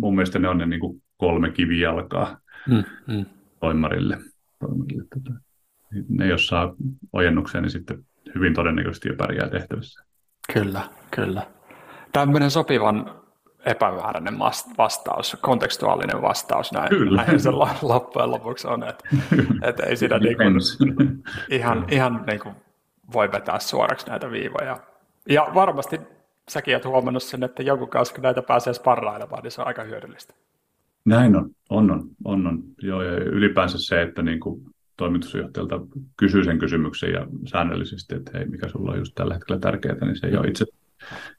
mun mielestä ne on ne niin kuin kolme kivijalkaa mm. Mm. toimarille. toimarille tota. Ne, jos saa ojennukseen, niin sitten hyvin todennäköisesti jo pärjää tehtävissä. Kyllä, kyllä. Tämmöinen sopivan epämääräinen vastaus, kontekstuaalinen vastaus näin, näin se loppujen lopuksi on, että et ei siinä niinku, ihan, ihan niinku voi vetää suoraksi näitä viivoja. Ja varmasti säkin olet huomannut sen, että joku kanssa, kun näitä pääsee sparrailemaan, niin se on aika hyödyllistä. Näin on, on, on, on, on. Joo, ja ylipäänsä se, että niinku toimitusjohtajalta kysyy sen kysymyksen ja säännöllisesti, että hei, mikä sulla on just tällä hetkellä tärkeää, niin se jo itse,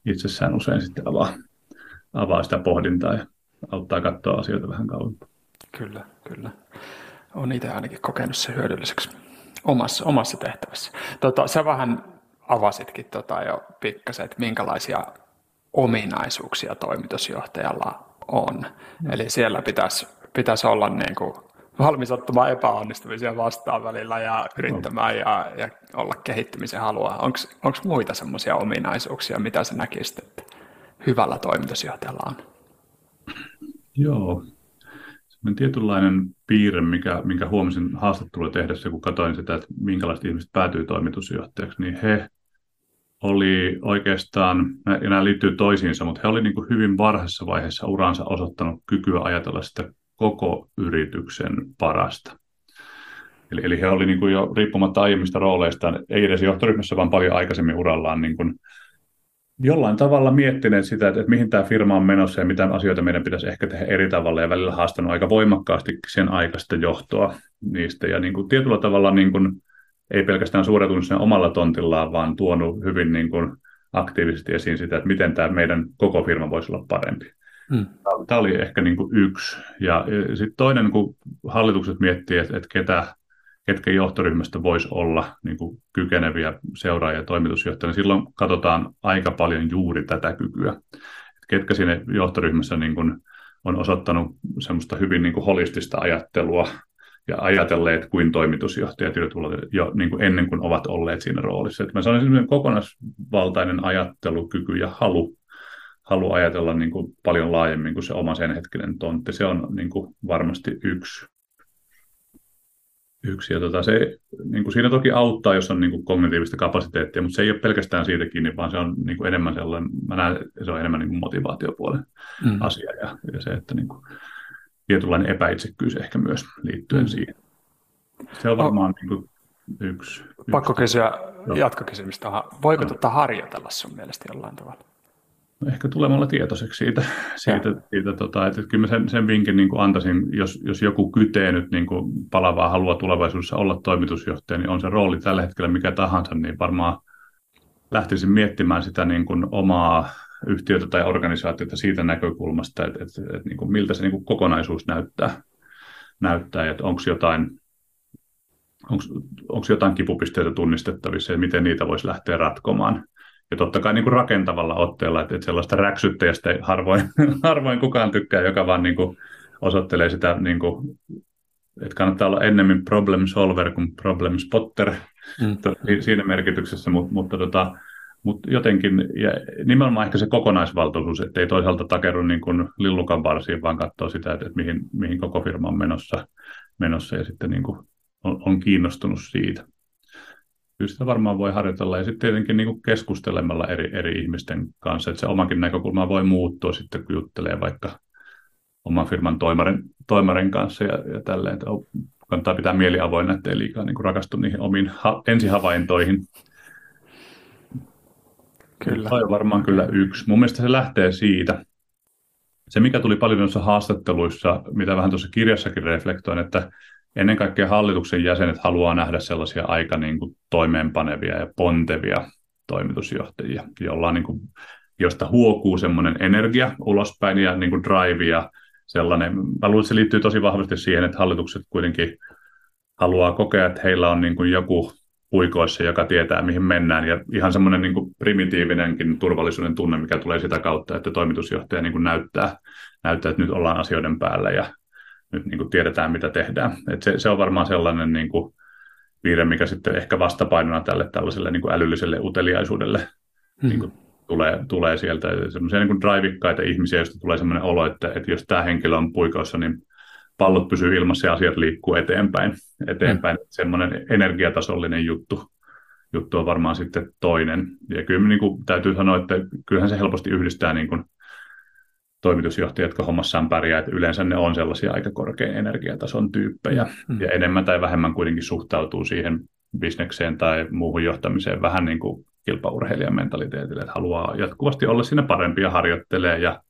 itsessään usein sitten avaa, avaa sitä pohdintaa ja auttaa katsoa asioita vähän kauempaa. Kyllä, kyllä. Olen itse ainakin kokenut se hyödylliseksi omassa, omassa tehtävässä. Tota, sä vähän avasitkin tota jo pikkasen, että minkälaisia ominaisuuksia toimitusjohtajalla on. Mm. Eli siellä pitäisi, pitäisi olla niin kuin valmis ottamaan epäonnistumisia vastaan välillä ja yrittämään ja, ja olla kehittymisen halua. Onko muita semmoisia ominaisuuksia, mitä sä näkisit, että hyvällä toimitusjohtajalla on? Joo. Sellainen tietynlainen piirre, mikä, minkä huomasin haastattelua tehdessä, kun katsoin sitä, että minkälaiset ihmiset päätyy toimitusjohtajaksi, niin he oli oikeastaan, ja nämä liittyy toisiinsa, mutta he oli niin kuin hyvin varhaisessa vaiheessa uransa osoittanut kykyä ajatella sitä koko yrityksen parasta. Eli, eli he oli niin kuin jo riippumatta aiemmista rooleistaan, ei edes johtoryhmässä, vaan paljon aikaisemmin urallaan niin kuin jollain tavalla miettineet sitä, että, että mihin tämä firma on menossa ja mitä asioita meidän pitäisi ehkä tehdä eri tavalla, ja välillä haastanut aika voimakkaasti sen aikaista johtoa niistä. Ja niin kuin tietyllä tavalla niin kuin, ei pelkästään suoriutunut sen omalla tontillaan, vaan tuonut hyvin niin kuin aktiivisesti esiin sitä, että miten tämä meidän koko firma voisi olla parempi. Mm. Tämä oli ehkä niin kuin yksi. Ja sitten toinen, kun hallitukset miettii, että, että ketä, ketkä johtoryhmästä voisi olla niin kuin kykeneviä seuraajia ja toimitusjohtajia, niin silloin katsotaan aika paljon juuri tätä kykyä. Että ketkä siinä johtoryhmässä niin kuin on osoittanut semmoista hyvin niin kuin holistista ajattelua ja ajatelleet kuin toimitusjohtajat jo niin kuin ennen kuin ovat olleet siinä roolissa. Että mä sanoisin semmoinen kokonaisvaltainen ajattelukyky ja halu. Haluan ajatella niin kuin paljon laajemmin kuin se oma sen hetkinen tontti. Se on niin kuin varmasti yksi. yksi. Ja tota se, niin kuin siinä toki auttaa, jos on niin kuin kognitiivista kapasiteettia, mutta se ei ole pelkästään siitä kiinni, vaan se on niin kuin enemmän sellainen, mä näen, se on enemmän niin kuin motivaatiopuolen mm. asia. Ja, ja se, että niin kuin tietynlainen epäitsekkyys ehkä myös liittyen mm. siihen. Se on varmaan oh. niin kuin yksi. Pakko yksi. kysyä no. jatkokysymystä. Voiko no. tota harjoitella sun mielestä jollain tavalla? Ehkä tulemalla tietoiseksi siitä, siitä, siitä tota, että kyllä mä sen, sen vinkin niin kuin antaisin, jos, jos joku kytee nyt niin kuin palavaa halua tulevaisuudessa olla toimitusjohtaja, niin on se rooli tällä hetkellä mikä tahansa, niin varmaan lähtisin miettimään sitä niin kuin omaa yhtiötä tai organisaatiota siitä näkökulmasta, että, että, että, että niin kuin miltä se niin kuin kokonaisuus näyttää, näyttää että onko jotain, onko jotain kipupisteitä tunnistettavissa ja miten niitä voisi lähteä ratkomaan. Ja totta kai niin kuin rakentavalla otteella, että sellaista räksyttäjästä harvoin, harvoin kukaan tykkää, joka vaan niin kuin osoittelee sitä, niin kuin, että kannattaa olla ennemmin problem solver kuin problem spotter mm. siinä merkityksessä, mutta, mutta, tota, mutta jotenkin, ja nimenomaan ehkä se kokonaisvaltaisuus, ettei toisaalta takeru niin kuin lillukan varsiin, vaan katsoo sitä, että, että mihin, mihin koko firma on menossa, menossa ja sitten niin kuin on, on kiinnostunut siitä. Kyllä sitä varmaan voi harjoitella ja sitten tietenkin niin kuin keskustelemalla eri, eri ihmisten kanssa, että se omakin näkökulma voi muuttua sitten, kun juttelee vaikka oman firman toimarin, toimarin kanssa ja, ja tälleen, että kannattaa pitää mieli avoinna, ettei liikaa niin kuin rakastu niihin omiin ha- ensihavaintoihin. Kyllä. Se on varmaan kyllä yksi. Mun mielestä se lähtee siitä. Se, mikä tuli paljon noissa haastatteluissa, mitä vähän tuossa kirjassakin reflektoin, että ennen kaikkea hallituksen jäsenet haluaa nähdä sellaisia aika niin kuin toimeenpanevia ja pontevia toimitusjohtajia, joilla on niin kuin, josta huokuu semmoinen energia ulospäin ja niin kuin drive ja sellainen. Mä luulen, että se liittyy tosi vahvasti siihen, että hallitukset kuitenkin haluaa kokea, että heillä on niin kuin joku puikoissa, joka tietää, mihin mennään. Ja ihan semmoinen niin kuin primitiivinenkin turvallisuuden tunne, mikä tulee sitä kautta, että toimitusjohtaja niin kuin näyttää, näyttää, että nyt ollaan asioiden päällä ja nyt niin kuin tiedetään, mitä tehdään. Et se, se on varmaan sellainen niin kuin piirre, mikä sitten ehkä vastapainona tälle tällaiselle niin kuin älylliselle uteliaisuudelle mm-hmm. niin kuin tulee, tulee sieltä. Sellaisia niin kuin drivikkaita ihmisiä, joista tulee sellainen olo, että, että jos tämä henkilö on puikoissa, niin pallot pysyy ilmassa ja asiat liikkuu eteenpäin. eteenpäin. Mm-hmm. Sellainen energiatasollinen juttu, juttu on varmaan sitten toinen. Ja kyllä niin kuin täytyy sanoa, että kyllähän se helposti yhdistää niin kuin toimitusjohtajat, jotka hommassaan pärjää, että yleensä ne on sellaisia aika korkean energiatason tyyppejä mm. ja enemmän tai vähemmän kuitenkin suhtautuu siihen bisnekseen tai muuhun johtamiseen vähän niin kuin kilpaurheilijamentaliteetille, että haluaa jatkuvasti olla siinä parempia, harjoittelee ja,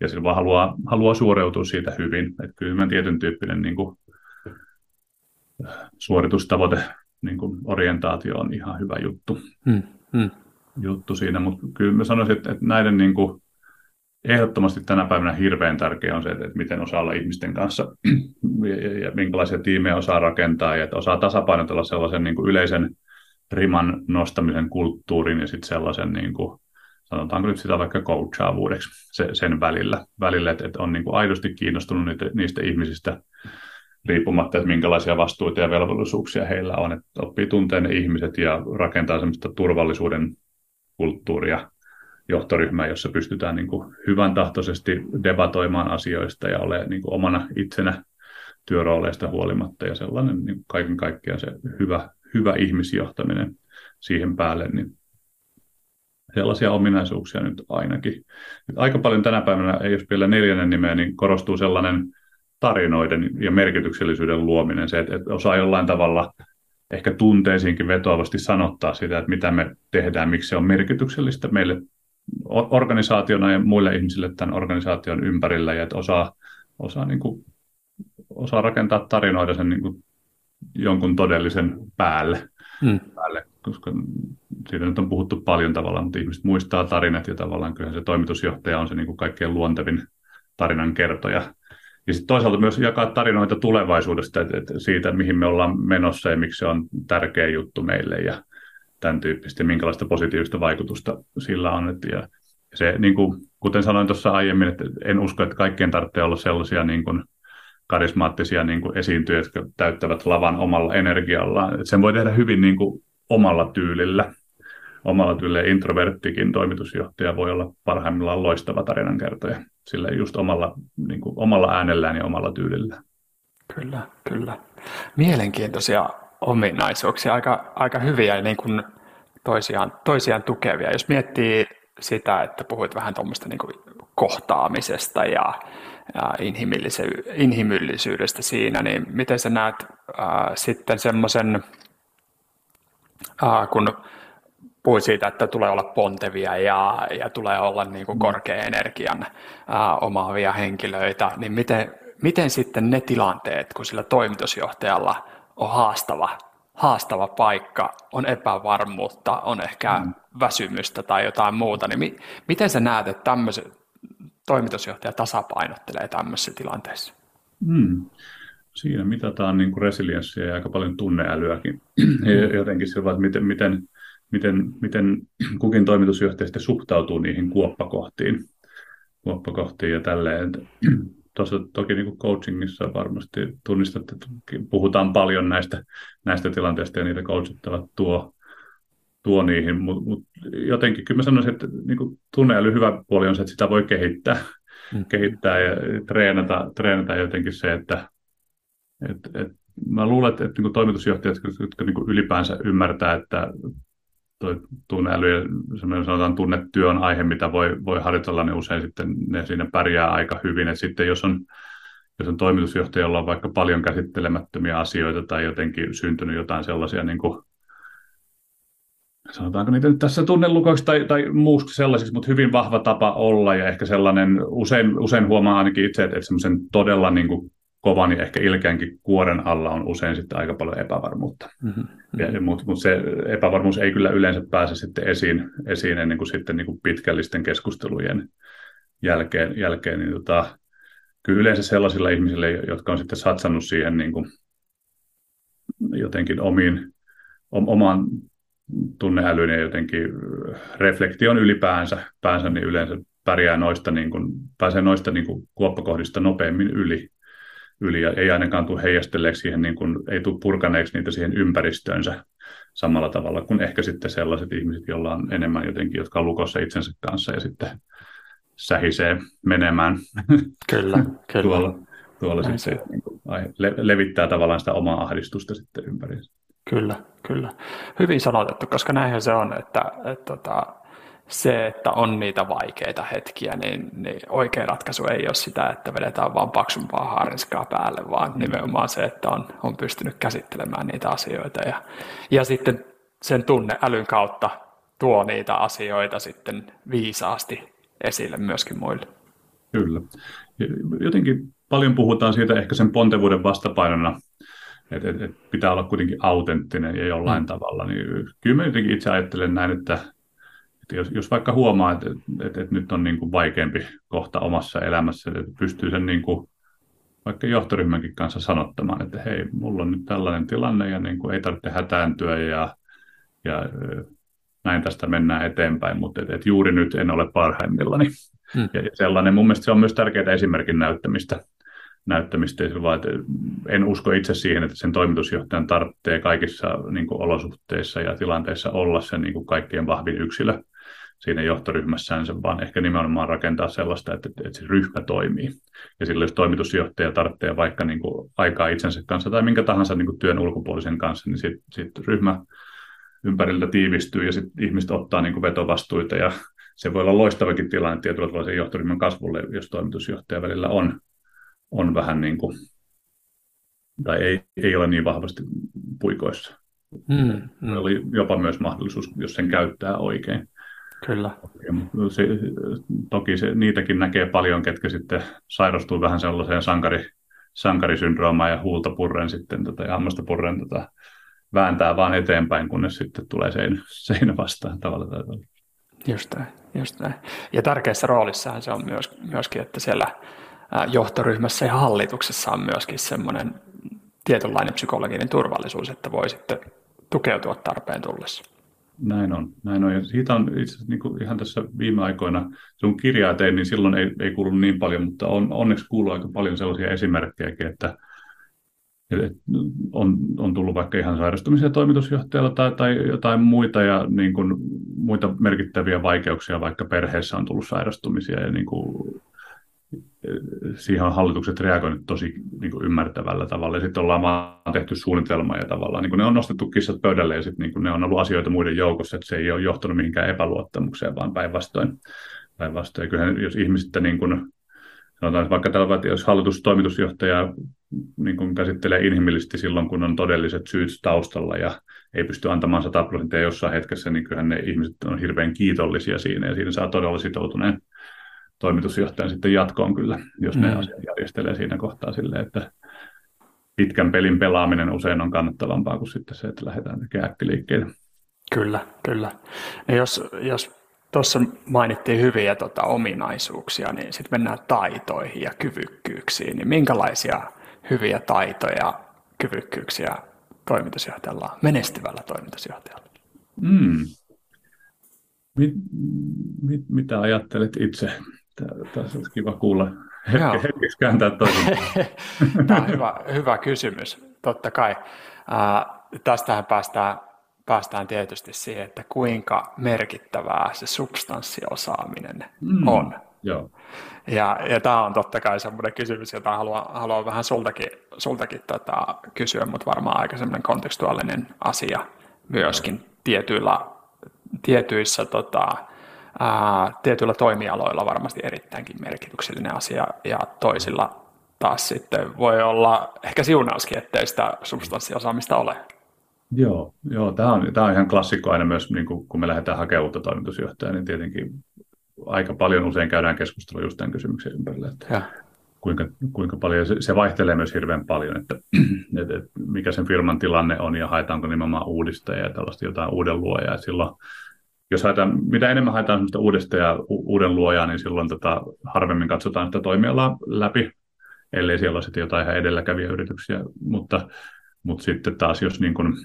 ja silloin haluaa, haluaa suoriutua siitä hyvin. Että kyllä tietyn tyyppinen niin kuin suoritustavoite, niin kuin orientaatio on ihan hyvä juttu, mm. Mm. juttu siinä, mutta kyllä mä sanoisin, että, että näiden niin kuin ehdottomasti tänä päivänä hirveän tärkeää on se, että miten osaa olla ihmisten kanssa ja, ja minkälaisia tiimejä osaa rakentaa ja että osaa tasapainotella sellaisen niin kuin yleisen riman nostamisen kulttuurin ja sitten sellaisen, niin kuin, sanotaanko nyt sitä vaikka coachaavuudeksi se, sen välillä, välillä että, että on niin kuin aidosti kiinnostunut niitä, niistä ihmisistä riippumatta, että minkälaisia vastuita ja velvollisuuksia heillä on, että oppii tuntea ne ihmiset ja rakentaa semmoista turvallisuuden kulttuuria johtoryhmään, jossa pystytään niin kuin hyvän tahtoisesti debatoimaan asioista ja olemaan niin kuin omana itsenä työrooleista huolimatta, ja sellainen niin kaiken kaikkiaan se hyvä, hyvä ihmisjohtaminen siihen päälle, niin sellaisia ominaisuuksia nyt ainakin. Aika paljon tänä päivänä, jos vielä neljännen nimeä, niin korostuu sellainen tarinoiden ja merkityksellisyyden luominen, se, että osaa jollain tavalla ehkä tunteisiinkin vetoavasti sanottaa sitä, että mitä me tehdään, miksi se on merkityksellistä meille organisaationa ja muille ihmisille tämän organisaation ympärillä, ja että osaa, osaa, niin kuin, osaa rakentaa tarinoida sen niin kuin jonkun todellisen päälle, mm. päälle, koska siitä nyt on puhuttu paljon tavallaan, mutta ihmiset muistaa tarinat, ja tavallaan kyllähän se toimitusjohtaja on se niin kuin kaikkein luontevin tarinan kertoja. Ja sitten toisaalta myös jakaa tarinoita tulevaisuudesta, että siitä, mihin me ollaan menossa ja miksi se on tärkeä juttu meille ja tämän tyyppistä, minkälaista positiivista vaikutusta sillä on. Ja se, niin kuin, kuten sanoin tuossa aiemmin, että en usko, että kaikkien tarvitsee olla sellaisia niin kuin karismaattisia niin kuin esiintyjä, jotka täyttävät lavan omalla energiallaan. Että sen voi tehdä hyvin niin kuin omalla tyylillä. Omalla tyylillä introverttikin toimitusjohtaja voi olla parhaimmillaan loistava tarinankertoja. Sillä just omalla, niin kuin, omalla äänellään ja omalla tyylillään. Kyllä, kyllä. Mielenkiintoisia ominaisuuksia, aika, aika hyviä ja niin kuin toisiaan, toisiaan tukevia. Jos miettii sitä, että puhuit vähän tuommoista niin kuin kohtaamisesta ja, ja inhimillisy- inhimillisyydestä siinä, niin miten sä näet ää, sitten semmoisen, ää, kun puhuit siitä, että tulee olla pontevia ja, ja tulee olla niin kuin korkean energian ää, omaavia henkilöitä, niin miten, miten sitten ne tilanteet, kun sillä toimitusjohtajalla on haastava, haastava paikka, on epävarmuutta, on ehkä mm. väsymystä tai jotain muuta, niin mi, miten sä näet, että tämmöisen toimitusjohtaja tasapainottelee tämmöisessä tilanteessa? Mm. Siinä mitataan niin kuin resilienssiä ja aika paljon tunneälyäkin. Mm. Jotenkin sillä, että miten... miten Miten, miten kukin toimitusjohtajista suhtautuu niihin kuoppakohtiin, kuoppakohtiin ja tälleen. Tuossa toki niin kuin coachingissa varmasti tunnistatte, että puhutaan paljon näistä, näistä tilanteista ja niitä coachittavat tuo, tuo niihin, mutta mut jotenkin kyllä mä sanoisin, että niin kuin tunneäly hyvä puoli on se, että sitä voi kehittää, mm. kehittää ja treenata, treenata jotenkin se, että et, et, mä luulen, että, että niin kuin toimitusjohtajat, jotka niin kuin ylipäänsä ymmärtää, että toi tunneäly ja sanotaan tunnetyö on aihe, mitä voi, voi harjoitella, niin usein sitten ne siinä pärjää aika hyvin. Et sitten jos on, jos on toimitusjohtaja, jolla on vaikka paljon käsittelemättömiä asioita tai jotenkin syntynyt jotain sellaisia, niin kuin, sanotaanko niitä nyt tässä tunnelukoksi tai, tai muuksi sellaisiksi, mutta hyvin vahva tapa olla ja ehkä sellainen, usein, usein huomaa ainakin itse, että, että semmoisen todella niin kuin kovan ja ehkä ilkeänkin kuoren alla on usein sitten aika paljon epävarmuutta. Mm-hmm. Mutta mut se epävarmuus ei kyllä yleensä pääse sitten esiin, esiin ennen kuin sitten niin kuin pitkällisten keskustelujen jälkeen. jälkeen niin tota, kyllä yleensä sellaisilla ihmisillä, jotka on sitten satsannut siihen niin kuin jotenkin omiin, omaan tunneälyyn ja jotenkin reflektion ylipäänsä, päänsä, niin yleensä pärjää noista, niin kuin, pääsee noista niin kuin kuoppakohdista nopeammin yli. Yli ja ei ainakaan tule heijasteleeksi siihen, niin kuin, ei tule purkaneeksi niitä siihen ympäristöönsä samalla tavalla kuin ehkä sitten sellaiset ihmiset, joilla on enemmän jotenkin, jotka on lukossa itsensä kanssa ja sitten sähisee menemään. Kyllä, kyllä. Tuolla, tuolla sitten niin kuin, le, levittää tavallaan sitä omaa ahdistusta sitten ympäriinsä. Kyllä, kyllä. Hyvin sanotettu, koska näinhän se on, että, että, että se, että on niitä vaikeita hetkiä, niin, niin oikea ratkaisu ei ole sitä, että vedetään vaan paksumpaa haarinskaa päälle, vaan mm. nimenomaan se, että on, on pystynyt käsittelemään niitä asioita. Ja, ja sitten sen tunneälyn kautta tuo niitä asioita sitten viisaasti esille myöskin muille. Kyllä. Jotenkin paljon puhutaan siitä ehkä sen pontevuuden vastapainona, että et, et pitää olla kuitenkin autenttinen ja jollain mm. tavalla. Niin kyllä mä jotenkin itse ajattelen näin, että Jos, jos vaikka huomaa, että, että, että nyt on niin kuin vaikeampi kohta omassa elämässä, että pystyy sen niin kuin vaikka johtoryhmänkin kanssa sanottamaan, että hei, mulla on nyt tällainen tilanne ja niin kuin ei tarvitse hätääntyä ja, ja näin tästä mennään eteenpäin, mutta että, että juuri nyt en ole parhaimmillani. Hmm. Ja sellainen, mun mielestä se on myös tärkeää esimerkin näyttämistä, näyttämistä, vaan en usko itse siihen, että sen toimitusjohtajan tarvitsee kaikissa niin kuin olosuhteissa ja tilanteissa olla se niin kuin kaikkien vahvin yksilö siinä johtoryhmässään, vaan ehkä nimenomaan rakentaa sellaista, että, että se ryhmä toimii. Ja silloin jos toimitusjohtaja tarvitsee vaikka niin kuin aikaa itsensä kanssa tai minkä tahansa niin kuin työn ulkopuolisen kanssa, niin sitten sit ryhmä ympäriltä tiivistyy ja sitten ihmiset ottaa niin kuin vetovastuita ja se voi olla loistavakin tilanne tietyllä tavalla sen johtoryhmän kasvulle, jos toimitusjohtaja välillä on, on vähän niin kuin, tai ei, ei ole niin vahvasti puikoissa. Mm, mm. Oli jopa myös mahdollisuus, jos sen käyttää oikein. Kyllä. Se, toki se, niitäkin näkee paljon, ketkä sitten sairastuu vähän sellaiseen sankari, sankarisyndroomaan ja huulta purren sitten tätä ja hammasta purren tätä vääntää vaan eteenpäin, kunnes sitten tulee seinä, seinä vastaan tavalla tai tavalla. Just näin, just näin. Ja tärkeässä roolissahan se on myös, myöskin, että siellä johtoryhmässä ja hallituksessa on myöskin semmoinen tietynlainen psykologinen turvallisuus, että voi sitten tukeutua tarpeen tullessa. Näin on, näin on. Ja siitä on itse asiassa niin kuin ihan tässä viime aikoina, sun kirjaa tein, niin silloin ei, ei kuulu niin paljon, mutta on, onneksi kuuluu aika paljon sellaisia esimerkkejäkin, että on, on tullut vaikka ihan sairastumisia toimitusjohtajalla tai, tai jotain muita ja niin kuin muita merkittäviä vaikeuksia, vaikka perheessä on tullut sairastumisia ja niin kuin siihen on hallitukset reagoinut tosi niin kuin ymmärtävällä tavalla ja sitten ollaan vaan tehty suunnitelmaa ja tavallaan niin kuin ne on nostettu kissat pöydälle ja sitten niin kuin ne on ollut asioita muiden joukossa, että se ei ole johtanut mihinkään epäluottamukseen, vaan päinvastoin. Päinvastoin. Kyllähän jos ihmiset niin kuin sanotaan vaikka tällä tavalla, jos hallitustoimitusjohtaja niin kuin käsittelee inhimillisesti silloin, kun on todelliset syyt taustalla ja ei pysty antamaan sata prosenttia jossain hetkessä, niin kyllähän ne ihmiset on hirveän kiitollisia siinä ja siinä saa todella sitoutuneen toimitusjohtajan sitten jatkoon kyllä, jos ne mm. asiat järjestelee siinä kohtaa silleen, että pitkän pelin pelaaminen usein on kannattavampaa kuin sitten se, että lähdetään tekemään äkkiliikkeitä. Kyllä, kyllä. No jos, jos tuossa mainittiin hyviä tota, ominaisuuksia, niin sitten mennään taitoihin ja kyvykkyyksiin, niin minkälaisia hyviä taitoja, kyvykkyyksiä toimitusjohtajalla, menestyvällä toimitusjohtajalla? Mm. Mit, mit, mitä ajattelet itse? Tässä olisi kiva kuulla hetke, hetkeksi kääntää toisin. Tämä on hyvä, hyvä kysymys, totta kai. Ää, tästähän päästään, päästään tietysti siihen, että kuinka merkittävää se substanssiosaaminen mm. on. Joo. Ja, ja tämä on totta kai semmoinen kysymys, jota haluan, haluan vähän sultakin, sultakin tota kysyä, mutta varmaan aika semmoinen kontekstuaalinen asia myöskin tietyillä, tietyissä, tota, ää, tietyillä toimialoilla varmasti erittäinkin merkityksellinen asia ja toisilla taas sitten voi olla ehkä siunauskin, ettei sitä substanssiosaamista ole. Joo, joo tämä on, tämä on ihan klassikko aina myös, niin kuin, kun me lähdetään hakemaan uutta toimitusjohtajaa, niin tietenkin aika paljon usein käydään keskustelua just tämän kysymyksen ympärillä, että kuinka, kuinka paljon, se, se vaihtelee myös hirveän paljon, että, että, että mikä sen firman tilanne on ja haetaanko nimenomaan uudistajia ja tällaista jotain uuden luojaa. Silloin, jos haetaan, mitä enemmän haetaan sellaista uudistajaa, u, uuden luojaa, niin silloin tota, harvemmin katsotaan sitä toimialaa läpi, ellei siellä ole sitten jotain ihan edelläkäviä yrityksiä, mutta, mutta sitten taas jos, niin kun,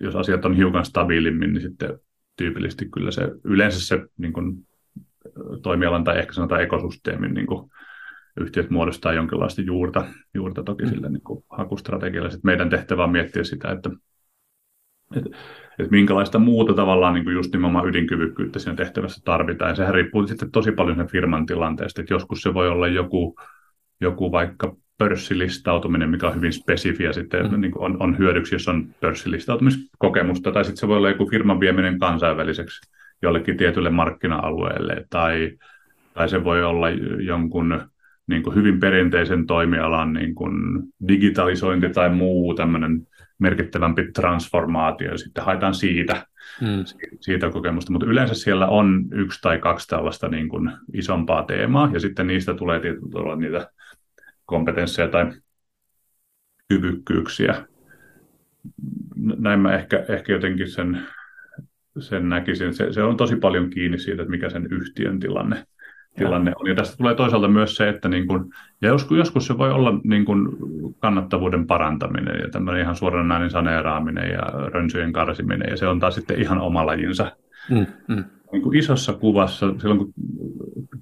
jos asiat on hiukan stabiilimmin, niin sitten tyypillisesti kyllä se yleensä se niin kuin, toimialan tai ehkä sanotaan ekosysteemin niin kuin, yhtiöt muodostaa jonkinlaista juurta, juurta toki sillä niin kuin, hakustrategialla. Sitten meidän tehtävä on miettiä sitä, että, että, että minkälaista muuta tavallaan niin kuin just nimenomaan ydinkyvykkyyttä siinä tehtävässä tarvitaan. Ja sehän riippuu sitten tosi paljon sen firman tilanteesta. Että joskus se voi olla joku, joku vaikka pörssilistautuminen, mikä on hyvin spesifiä, sitten, mm. niin kuin on, on hyödyksi, jos on pörssilistautumiskokemusta, tai sitten se voi olla joku firman vieminen kansainväliseksi jollekin tietylle markkina-alueelle, tai, tai se voi olla jonkun niin kuin hyvin perinteisen toimialan niin kuin digitalisointi tai muu tämmöinen merkittävämpi transformaatio, ja sitten haetaan siitä, mm. siitä kokemusta, mutta yleensä siellä on yksi tai kaksi tällaista niin kuin isompaa teemaa, ja sitten niistä tulee tietyllä niitä kompetensseja tai kyvykkyyksiä. Näin mä ehkä, ehkä jotenkin sen, sen näkisin. Se, se on tosi paljon kiinni siitä, että mikä sen yhtiön tilanne, tilanne on. Ja tästä tulee toisaalta myös se, että niin kun, ja joskus, joskus se voi olla niin kun kannattavuuden parantaminen ja tämmöinen ihan suoranainen saneeraaminen ja rönsyjen karsiminen. Ja se on taas sitten ihan oma lajinsa. Mm, mm. Niin kuin isossa kuvassa, silloin kun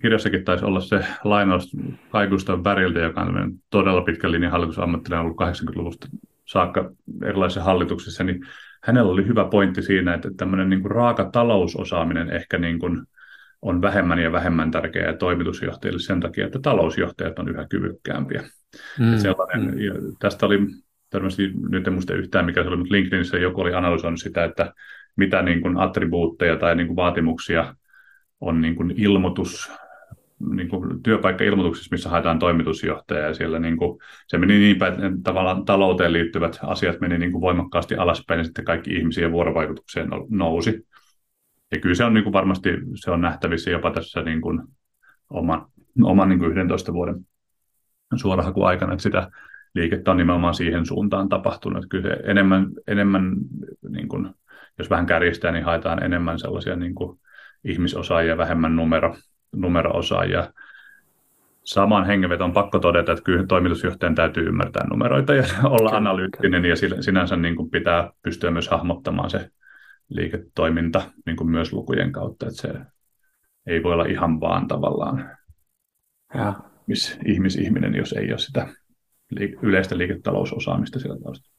kirjassakin taisi olla se lainaus Aikuista väriltä, joka on todella pitkän linjan hallitusammattilainen ollut kahdeksankymmentäluvusta saakka erilaisissa hallituksissa, niin hänellä oli hyvä pointti siinä, että tämmöinen niin kuin raaka talousosaaminen ehkä niin kuin on vähemmän ja vähemmän tärkeää toimitusjohtajille sen takia, että talousjohtajat on yhä kyvykkäämpiä. Mm. Sellainen, tästä oli, nyt en muista yhtään mikä se oli, mutta LinkedInissä joku oli analysoinut sitä, että mitä niin kuin attribuutteja tai niin kuin vaatimuksia on niin kuin ilmoitus, niin kuin työpaikkailmoituksissa, missä haetaan toimitusjohtajaa, ja siellä niin kuin, se meni niin päin, että tavallaan talouteen liittyvät asiat meni niin kuin voimakkaasti alaspäin, ja sitten kaikki ihmisiä vuorovaikutukseen nousi. Ja kyllä se on niin kuin varmasti se on nähtävissä jopa tässä niin kuin oman, oman niin kuin yhdentoista vuoden suorahaku aikana, että sitä liikettä on nimenomaan siihen suuntaan tapahtunut. Kyllä se enemmän, enemmän niin kuin, jos vähän kärjistää, niin haetaan enemmän sellaisia niin kuin ihmisosaajia, vähemmän numero, numero-osaajia. Samaan hengenvetoon on pakko todeta, että kyllä toimitusjohtajan täytyy ymmärtää numeroita ja olla kyllä, analyyttinen, ja sinänsä niin kuin pitää pystyä myös hahmottamaan se liiketoiminta niin kuin myös lukujen kautta, että se ei voi olla ihan vaan tavallaan ja ihmisihminen, jos ei ole sitä yleistä liiketalousosaamista sillä taustalla.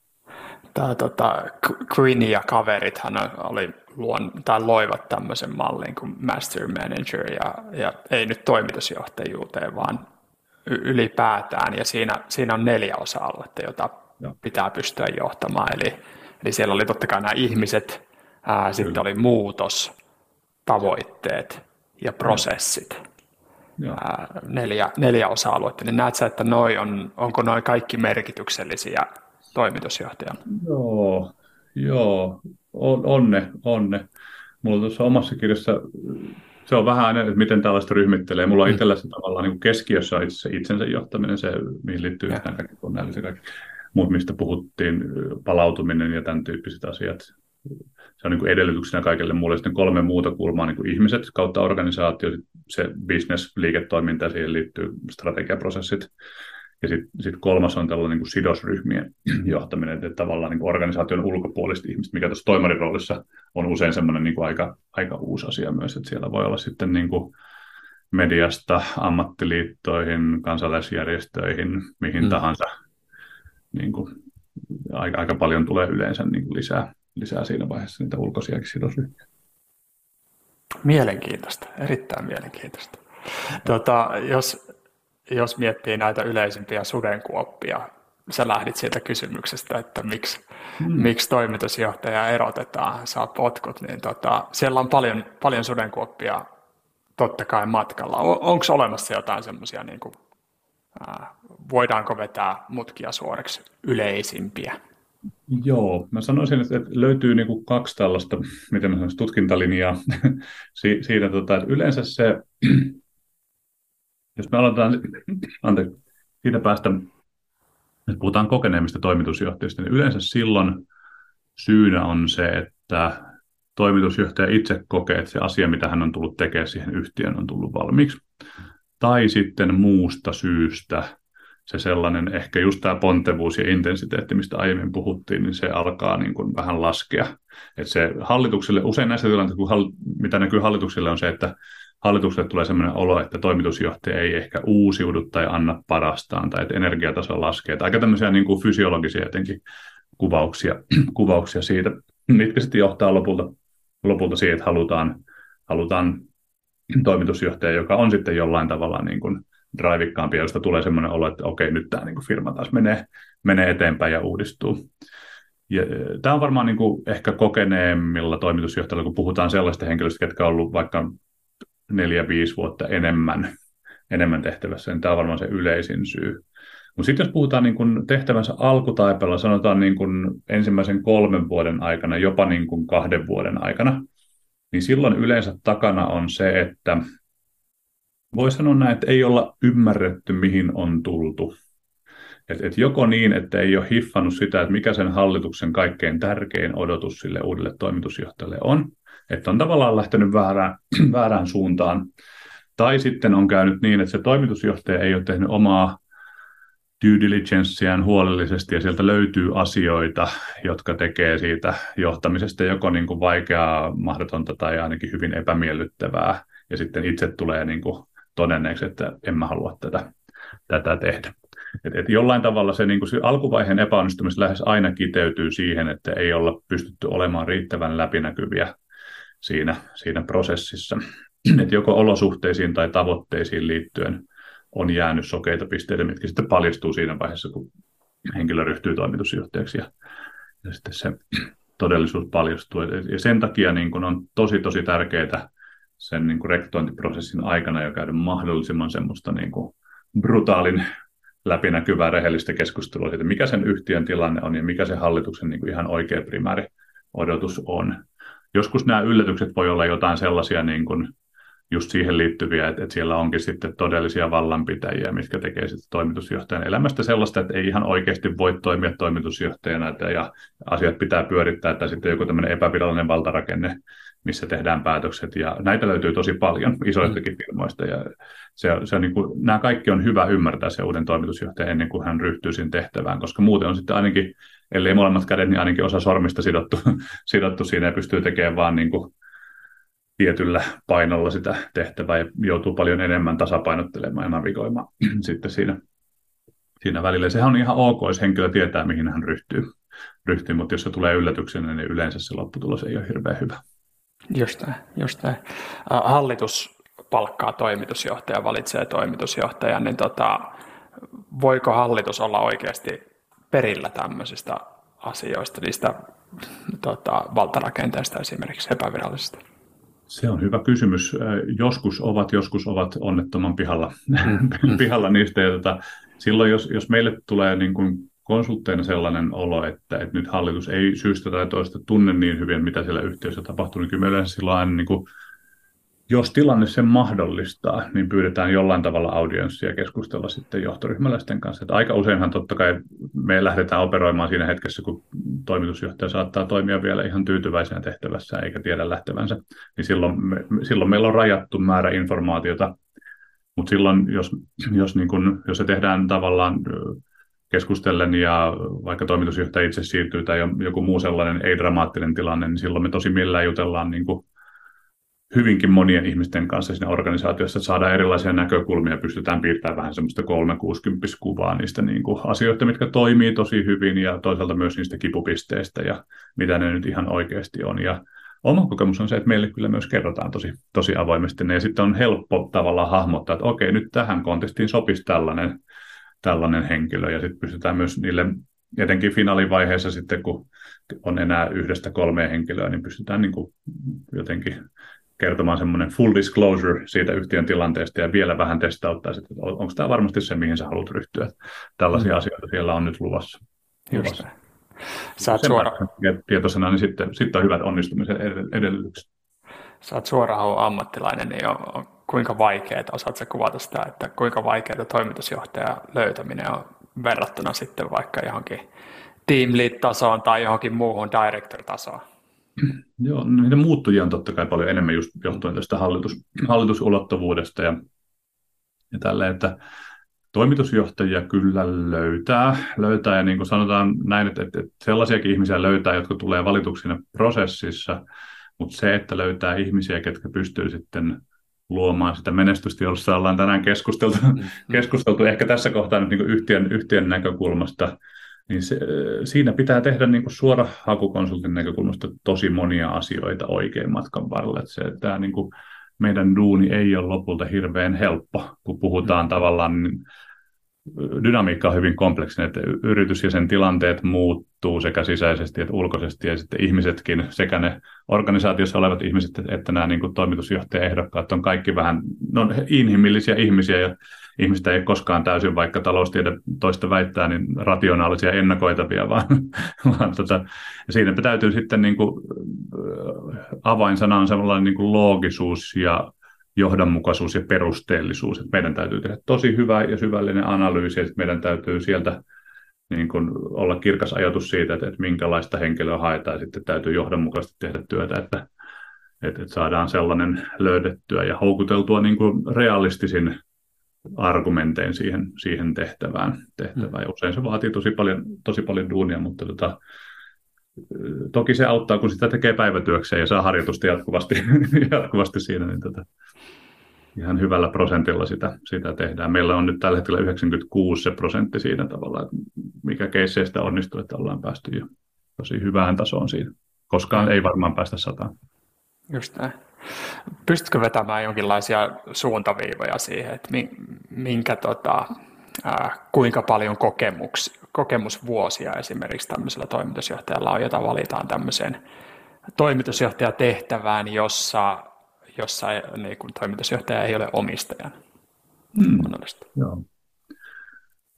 Tämä tota, Greene ja kaverithan oli luon, tai loivat tämmöisen mallin kuin master manager, ja, ja ei nyt toimitusjohtajuuteen, vaan y- ylipäätään, ja siinä, siinä on neljä osa-aluetta, jota Joo. pitää pystyä johtamaan, eli, eli siellä oli totta kai nämä ihmiset, ää, sitten oli muutos, tavoitteet ja prosessit, ää, neljä, neljä osa-aluetta, niin näet sä, että noi on, onko noi kaikki merkityksellisiä toimitusjohtajana? Joo, joo. On, onne, onne. Mulla tuossa omassa kirjassa, se on vähän aina, että miten tällaista ryhmittelee. Mulla on itsellä se tavallaan niin keskiössä on itse itsensä johtaminen, se mihin liittyy nämä kaikki tunnelliset kaikki muut, mistä puhuttiin, palautuminen ja tämän tyyppiset asiat. Se on niin kuin edellytyksenä kaikille muulle. Sitten kolme muuta kulmaa, niin kuin ihmiset kautta organisaatio, se business, liiketoiminta, siihen liittyy strategiaprosessit. Ja sitten sit kolmas on tällainen niin kuin sidosryhmien johtaminen, että tavallaan niin kuin organisaation ulkopuoliset ihmiset, mikä tuossa toimarin roolissa on usein semmoinen niin kuin aika, aika uusi asia myös, että siellä voi olla sitten niin kuin mediasta, ammattiliittoihin, kansalaisjärjestöihin, mihin mm. tahansa. Niin kuin, aika, aika paljon tulee yleensä niin kuin lisää, lisää siinä vaiheessa niitä ulkoisiakin sidosryhmiä. Mielenkiintoista, erittäin mielenkiintoista. Tota, jos... Jos miettii näitä yleisimpiä sudenkuoppia, sä lähdit siitä kysymyksestä, että miksi, hmm. miksi toimitusjohtaja erotetaan, saa potkut, niin tota, siellä on paljon, paljon sudenkuoppia totta kai matkalla. On, onko olemassa jotain semmoisia, niin kuin, äh, voidaanko vetää mutkia suoriksi yleisimpiä? Joo, mä sanoisin, että löytyy niin kuin kaksi tällaista, miten mä sanoisin, tutkintalinjaa si- siinä, tota, että yleensä se... Jos me aloitetaan, anteeksi, siitä päästä, jos puhutaan kokeneemmista toimitusjohtajista, niin yleensä silloin syynä on se, että toimitusjohtaja itse kokee, että se asia, mitä hän on tullut tekemään siihen yhtiöön, on tullut valmiiksi. Tai sitten muusta syystä se sellainen, ehkä just tämä pontevuus ja intensiteetti, mistä aiemmin puhuttiin, niin se alkaa niin kuin vähän laskea. Että se hallitukselle, usein näissä tilanteissa, mitä näkyy hallitukselle, on se, että hallitukselle tulee sellainen olo, että toimitusjohtaja ei ehkä uusiudu tai anna parastaan, tai että energiataso laskee. Tai aika tämmöisiä niin kuin fysiologisia jotenkin kuvauksia, kuvauksia siitä, mitkä sitten johtaa lopulta, lopulta siihen, että halutaan, halutaan toimitusjohtaja, joka on sitten jollain tavalla niin kuin draivikkaampi, josta tulee sellainen olo, että okei, nyt tämä niin kuin firma taas menee, menee eteenpäin ja uudistuu. Ja tämä on varmaan niin kuin ehkä kokeneemmilla toimitusjohtajilla, kun puhutaan sellaista henkilöistä, jotka on ollut vaikka neljä, viisi vuotta enemmän, enemmän tehtävässä, niin tämä on varmaan se yleisin syy. Mutta sitten jos puhutaan niin kun tehtävänsä alkutaipella, sanotaan niin kun ensimmäisen kolmen vuoden aikana, jopa niin kun kahden vuoden aikana, niin silloin yleensä takana on se, että voi sanoa näin, että ei olla ymmärretty, mihin on tultu. Et, et joko niin, että ei ole hiffannut sitä, että mikä sen hallituksen kaikkein tärkein odotus sille uudelle toimitusjohtajalle on, että on tavallaan lähtenyt väärään, väärään suuntaan. Tai sitten on käynyt niin, että se toimitusjohtaja ei ole tehnyt omaa due diligenceään huolellisesti, ja sieltä löytyy asioita, jotka tekee siitä johtamisesta joko niin kuin vaikeaa, mahdotonta tai ainakin hyvin epämiellyttävää, ja sitten itse tulee niin kuin todenneeksi, että en mä halua tätä, tätä tehdä. Et, et jollain tavalla se, niin kun se alkuvaiheen epäonnistumis lähes aina kiteytyy siihen, että ei olla pystytty olemaan riittävän läpinäkyviä siinä, siinä prosessissa. Et joko olosuhteisiin tai tavoitteisiin liittyen on jäänyt sokeita pisteitä, mitkä sitten paljastuu siinä vaiheessa, kun henkilö ryhtyy toimitusjohtajaksi ja, ja sitten se todellisuus paljastuu. Ja sen takia niin kun on tosi, tosi tärkeää sen niin kun rekrytointiprosessin aikana jo käydä mahdollisimman semmoista niin kun brutaalin läpinäkyvää rehellistä keskustelua siitä, mikä sen yhtiön tilanne on ja mikä se hallituksen niin kuin ihan oikea primääri odotus on. Joskus nämä yllätykset voi olla jotain sellaisia niin kuin just siihen liittyviä, että, että siellä onkin sitten todellisia vallanpitäjiä, mitkä tekee sitten toimitusjohtajan elämästä sellaista, että ei ihan oikeasti voi toimia toimitusjohtajana että, ja asiat pitää pyörittää, tai sitten joku tämmöinen epävirallinen valtarakenne, missä tehdään päätökset, ja näitä löytyy tosi paljon isoistakin firmoista, ja se, se on niin kuin, nämä kaikki on hyvä ymmärtää se uuden toimitusjohtajan ennen kuin hän ryhtyy sen tehtävään, koska muuten on sitten ainakin, ellei molemmat kädet, niin ainakin osa sormista sidottu, sidottu siinä ja pystyy tekemään vaan niin kuin tietyllä painolla sitä tehtävää, ja joutuu paljon enemmän tasapainottelemaan ja navigoimaan sitten siinä, siinä välillä. Sehän on ihan ok, jos henkilö tietää, mihin hän ryhtyy, ryhtyy mutta jos se tulee yllätyksenä, niin yleensä se lopputulos ei ole hirveän hyvä. Jostain, jostain. Hallitus palkkaa toimitusjohtajan, valitsee toimitusjohtajan, niin tota, voiko hallitus olla oikeasti perillä tämmöisistä asioista, niistä tota, valtarakenteista esimerkiksi epävirallisista? Se on hyvä kysymys. Joskus ovat, joskus ovat onnettoman pihalla, mm. pihalla niistä. Ja tota, silloin, jos, jos meille tulee niin kuin konsultteina sellainen olo, että, että nyt hallitus ei syystä tai toista tunne niin hyvin, mitä siellä yhtiössä tapahtuu, niin kyllä yleensä silloin aina, niin kuin, jos tilanne sen mahdollistaa, niin pyydetään jollain tavalla audienssia keskustella sitten johtoryhmäläisten kanssa. Että aika useinhan totta kai me lähdetään operoimaan siinä hetkessä, kun toimitusjohtaja saattaa toimia vielä ihan tyytyväisenä tehtävässä eikä tiedä lähtevänsä, niin silloin, me, silloin meillä on rajattu määrä informaatiota, mutta silloin jos, jos, niin kuin, jos se tehdään tavallaan keskustellen ja vaikka toimitusjohtaja itse siirtyy tai joku muu sellainen ei-dramaattinen tilanne, niin silloin me tosi millään jutellaan niin kuin hyvinkin monien ihmisten kanssa siinä organisaatiossa, että saadaan erilaisia näkökulmia, pystytään piirtämään vähän semmoista kolmesataakuusikymmentä-kuvaa niistä niin kuin asioista, mitkä toimii tosi hyvin ja toisaalta myös niistä kipupisteistä ja mitä ne nyt ihan oikeasti on. Ja oma kokemus on se, että meille kyllä myös kerrotaan tosi, tosi avoimesti ne ja sitten on helppo tavallaan hahmottaa, että okei, nyt tähän kontestiin sopisi tällainen tällainen henkilö, ja sitten pystytään myös niille, etenkin finaalivaiheessa sitten, kun on enää yhdestä kolmeen henkilöä, niin pystytään niin kuin jotenkin kertomaan semmoinen full disclosure siitä yhtiön tilanteesta, ja vielä vähän testauttaa sitten, että onko tämä varmasti se, mihin sä haluat ryhtyä. Tällaisia mm. asioita siellä on nyt luvassa. luvassa. Saat suoraan tietoisena, niin sitten, sitten on hyvät onnistumisen edellytykset. Sä oot suoraan ammattilainen, niin on kuinka vaikeaa, osaatko sä kuvata sitä, että kuinka vaikeaa toimitusjohtajan löytäminen on verrattuna sitten vaikka johonkin team lead-tasoon tai johonkin muuhun director-tasoon? Joo, niitä muuttujia on totta kai paljon enemmän just johtuen tästä hallitus, hallitusulottuvuudesta ja, ja tälle, että toimitusjohtajia kyllä löytää, löytää ja niin kuin sanotaan näin, että, että sellaisiakin ihmisiä löytää, jotka tulee valituksina prosessissa, mutta se, että löytää ihmisiä, ketkä pystyy sitten luomaan sitä menestystä, jossa ollaan tänään keskusteltu, keskusteltu ehkä tässä kohtaa nyt niin kuin yhtiön, yhtiön näkökulmasta, niin se, siinä pitää tehdä niin kuin suora hakukonsultin näkökulmasta tosi monia asioita oikein matkan varrella. Että se, että tämä niin kuin meidän duuni ei ole lopulta hirveän helppo, kun puhutaan tavallaan, niin dynamiikka on hyvin kompleksinen, että yritys ja sen tilanteet muuttuu sekä sisäisesti että ulkoisesti ja sitten ihmisetkin, sekä ne organisaatiossa olevat ihmiset, että nämä niin kuin toimitusjohtajaehdokkaat on kaikki vähän no, inhimillisiä ihmisiä ja ihmistä ei koskaan täysin, vaikka taloustiede toista väittää, niin rationaalisia ennakoitavia, vaan, vaan tota, siinä täytyy sitten niin kuin, avainsana on sellainen niin kuin loogisuus ja johdonmukaisuus ja perusteellisuus. Että meidän täytyy tehdä tosi hyvä ja syvällinen analyysi, ja meidän täytyy sieltä niin kun, olla kirkas ajatus siitä, että, että minkälaista henkilöä haetaan, ja sitten täytyy johdonmukaisesti tehdä työtä, että, että saadaan sellainen löydettyä ja houkuteltua niin kun, realistisin argumentein siihen, siihen tehtävään. tehtävään. Ja usein se vaatii tosi paljon, tosi paljon duunia, mutta tota, toki se auttaa, kun sitä tekee päivätyökseen ja saa harjoitusta jatkuvasti, jatkuvasti siinä. Niin tota. ihan hyvällä prosentilla sitä, sitä tehdään. Meillä on nyt tällä hetkellä yhdeksänkymmentäkuusi se prosentti siinä tavalla, että mikä keisseistä onnistuu, että ollaan päästy jo tosi hyvään tasoon siinä. Koskaan ei varmaan päästä sataan. Just näin. Pystytkö vetämään jonkinlaisia suuntaviivoja siihen, että minkä, tota, äh, kuinka paljon kokemus, kokemusvuosia esimerkiksi tämmöisellä toimitusjohtajalla on, jota valitaan tämmöiseen toimitusjohtajatehtävään, jossa, jossa niin kuin toimitusjohtaja ei ole omistajan? Hmm. Joo.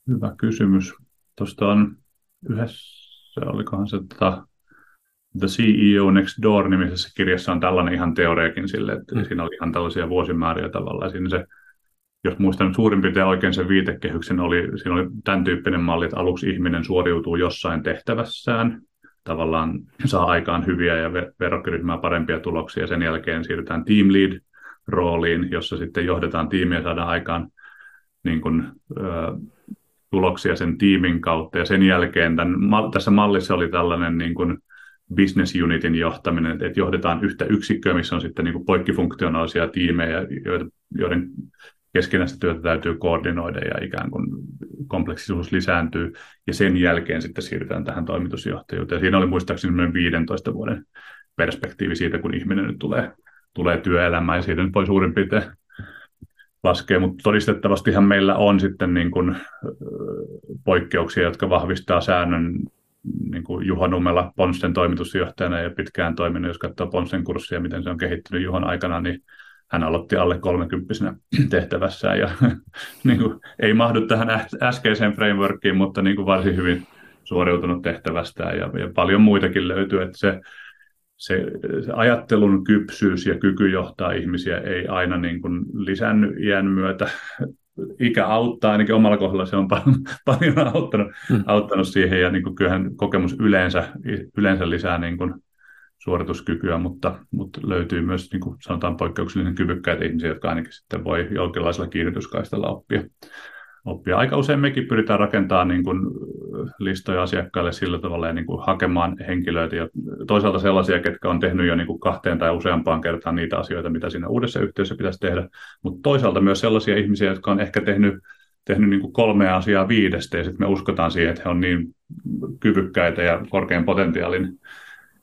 Hyvä kysymys. Tuosta on yhdessä, olikohan se tota... The C E O Next Door-nimisessä kirjassa on tällainen ihan teoreekin sille, että mm. siinä oli ihan tällaisia vuosimääriä tavallaan. Siinä se, jos muistan suurin piirtein oikein sen viitekehyksen, oli, siinä oli tämän tyyppinen malli, että aluksi ihminen suoriutuu jossain tehtävässään, tavallaan saa aikaan hyviä ja verrokkiryhmää parempia tuloksia, ja sen jälkeen siirrytään team lead-rooliin, jossa sitten johdetaan tiimiä ja saadaan aikaan niin kuin, ö, tuloksia sen tiimin kautta, ja sen jälkeen tämän, tässä mallissa oli tällainen niin kuin business unitin johtaminen, että johdetaan yhtä yksikköä, missä on sitten niin kuin poikkifunktionaalisia tiimejä, joiden keskinäistä työtä täytyy koordinoida ja ikään kuin kompleksisuus lisääntyy, ja sen jälkeen sitten siirrytään tähän toimitusjohtajuuteen. Siinä oli muistaakseni viidentoista vuoden perspektiivi siitä, kun ihminen nyt tulee, tulee työelämään, ja siitä nyt voi suurin piirtein laskee, mutta todistettavastihan meillä on sitten niin kuin poikkeuksia, jotka vahvistaa säännön. Niin kuin Juho Nummela Ponssen toimitusjohtajana ja pitkään toiminut, jos katsoo Ponssen kurssia, miten se on kehittynyt Juhon aikana, niin hän aloitti alle kolmekymppisenä tehtävässään ja niin kuin, ei mahdu tähän äskeiseen frameworkiin, mutta niin kuin varsin hyvin suoriutunut tehtävästään ja, ja paljon muitakin löytyy, että se, se, se ajattelun kypsyys ja kyky johtaa ihmisiä ei aina niin kuin lisännyt iän myötä. Ikä auttaa, ainakin omalla kohdalla se on paljon, paljon auttanut, mm. auttanut siihen, ja niin kuin kyllähän kokemus yleensä, yleensä lisää niin kuin suorituskykyä, mutta, mutta löytyy myös niin kuin sanotaan poikkeuksellisen kyvykkäitä ihmisiä, jotka ainakin sitten voi jonkinlaisella kiihdytyskaistalla oppia. oppia. Aika usein mekin pyritään rakentamaan niin kuin listoja asiakkaille sillä tavalla ja niin kuin hakemaan henkilöitä, ja toisaalta sellaisia, ketkä on tehnyt jo niin kuin kahteen tai useampaan kertaan niitä asioita, mitä siinä uudessa yhtiössä pitäisi tehdä, mutta toisaalta myös sellaisia ihmisiä, jotka on ehkä tehnyt, tehnyt niin kuin kolmea asiaa viidestä, ja sitten me uskotaan siihen, että he on niin kyvykkäitä ja korkean potentiaalin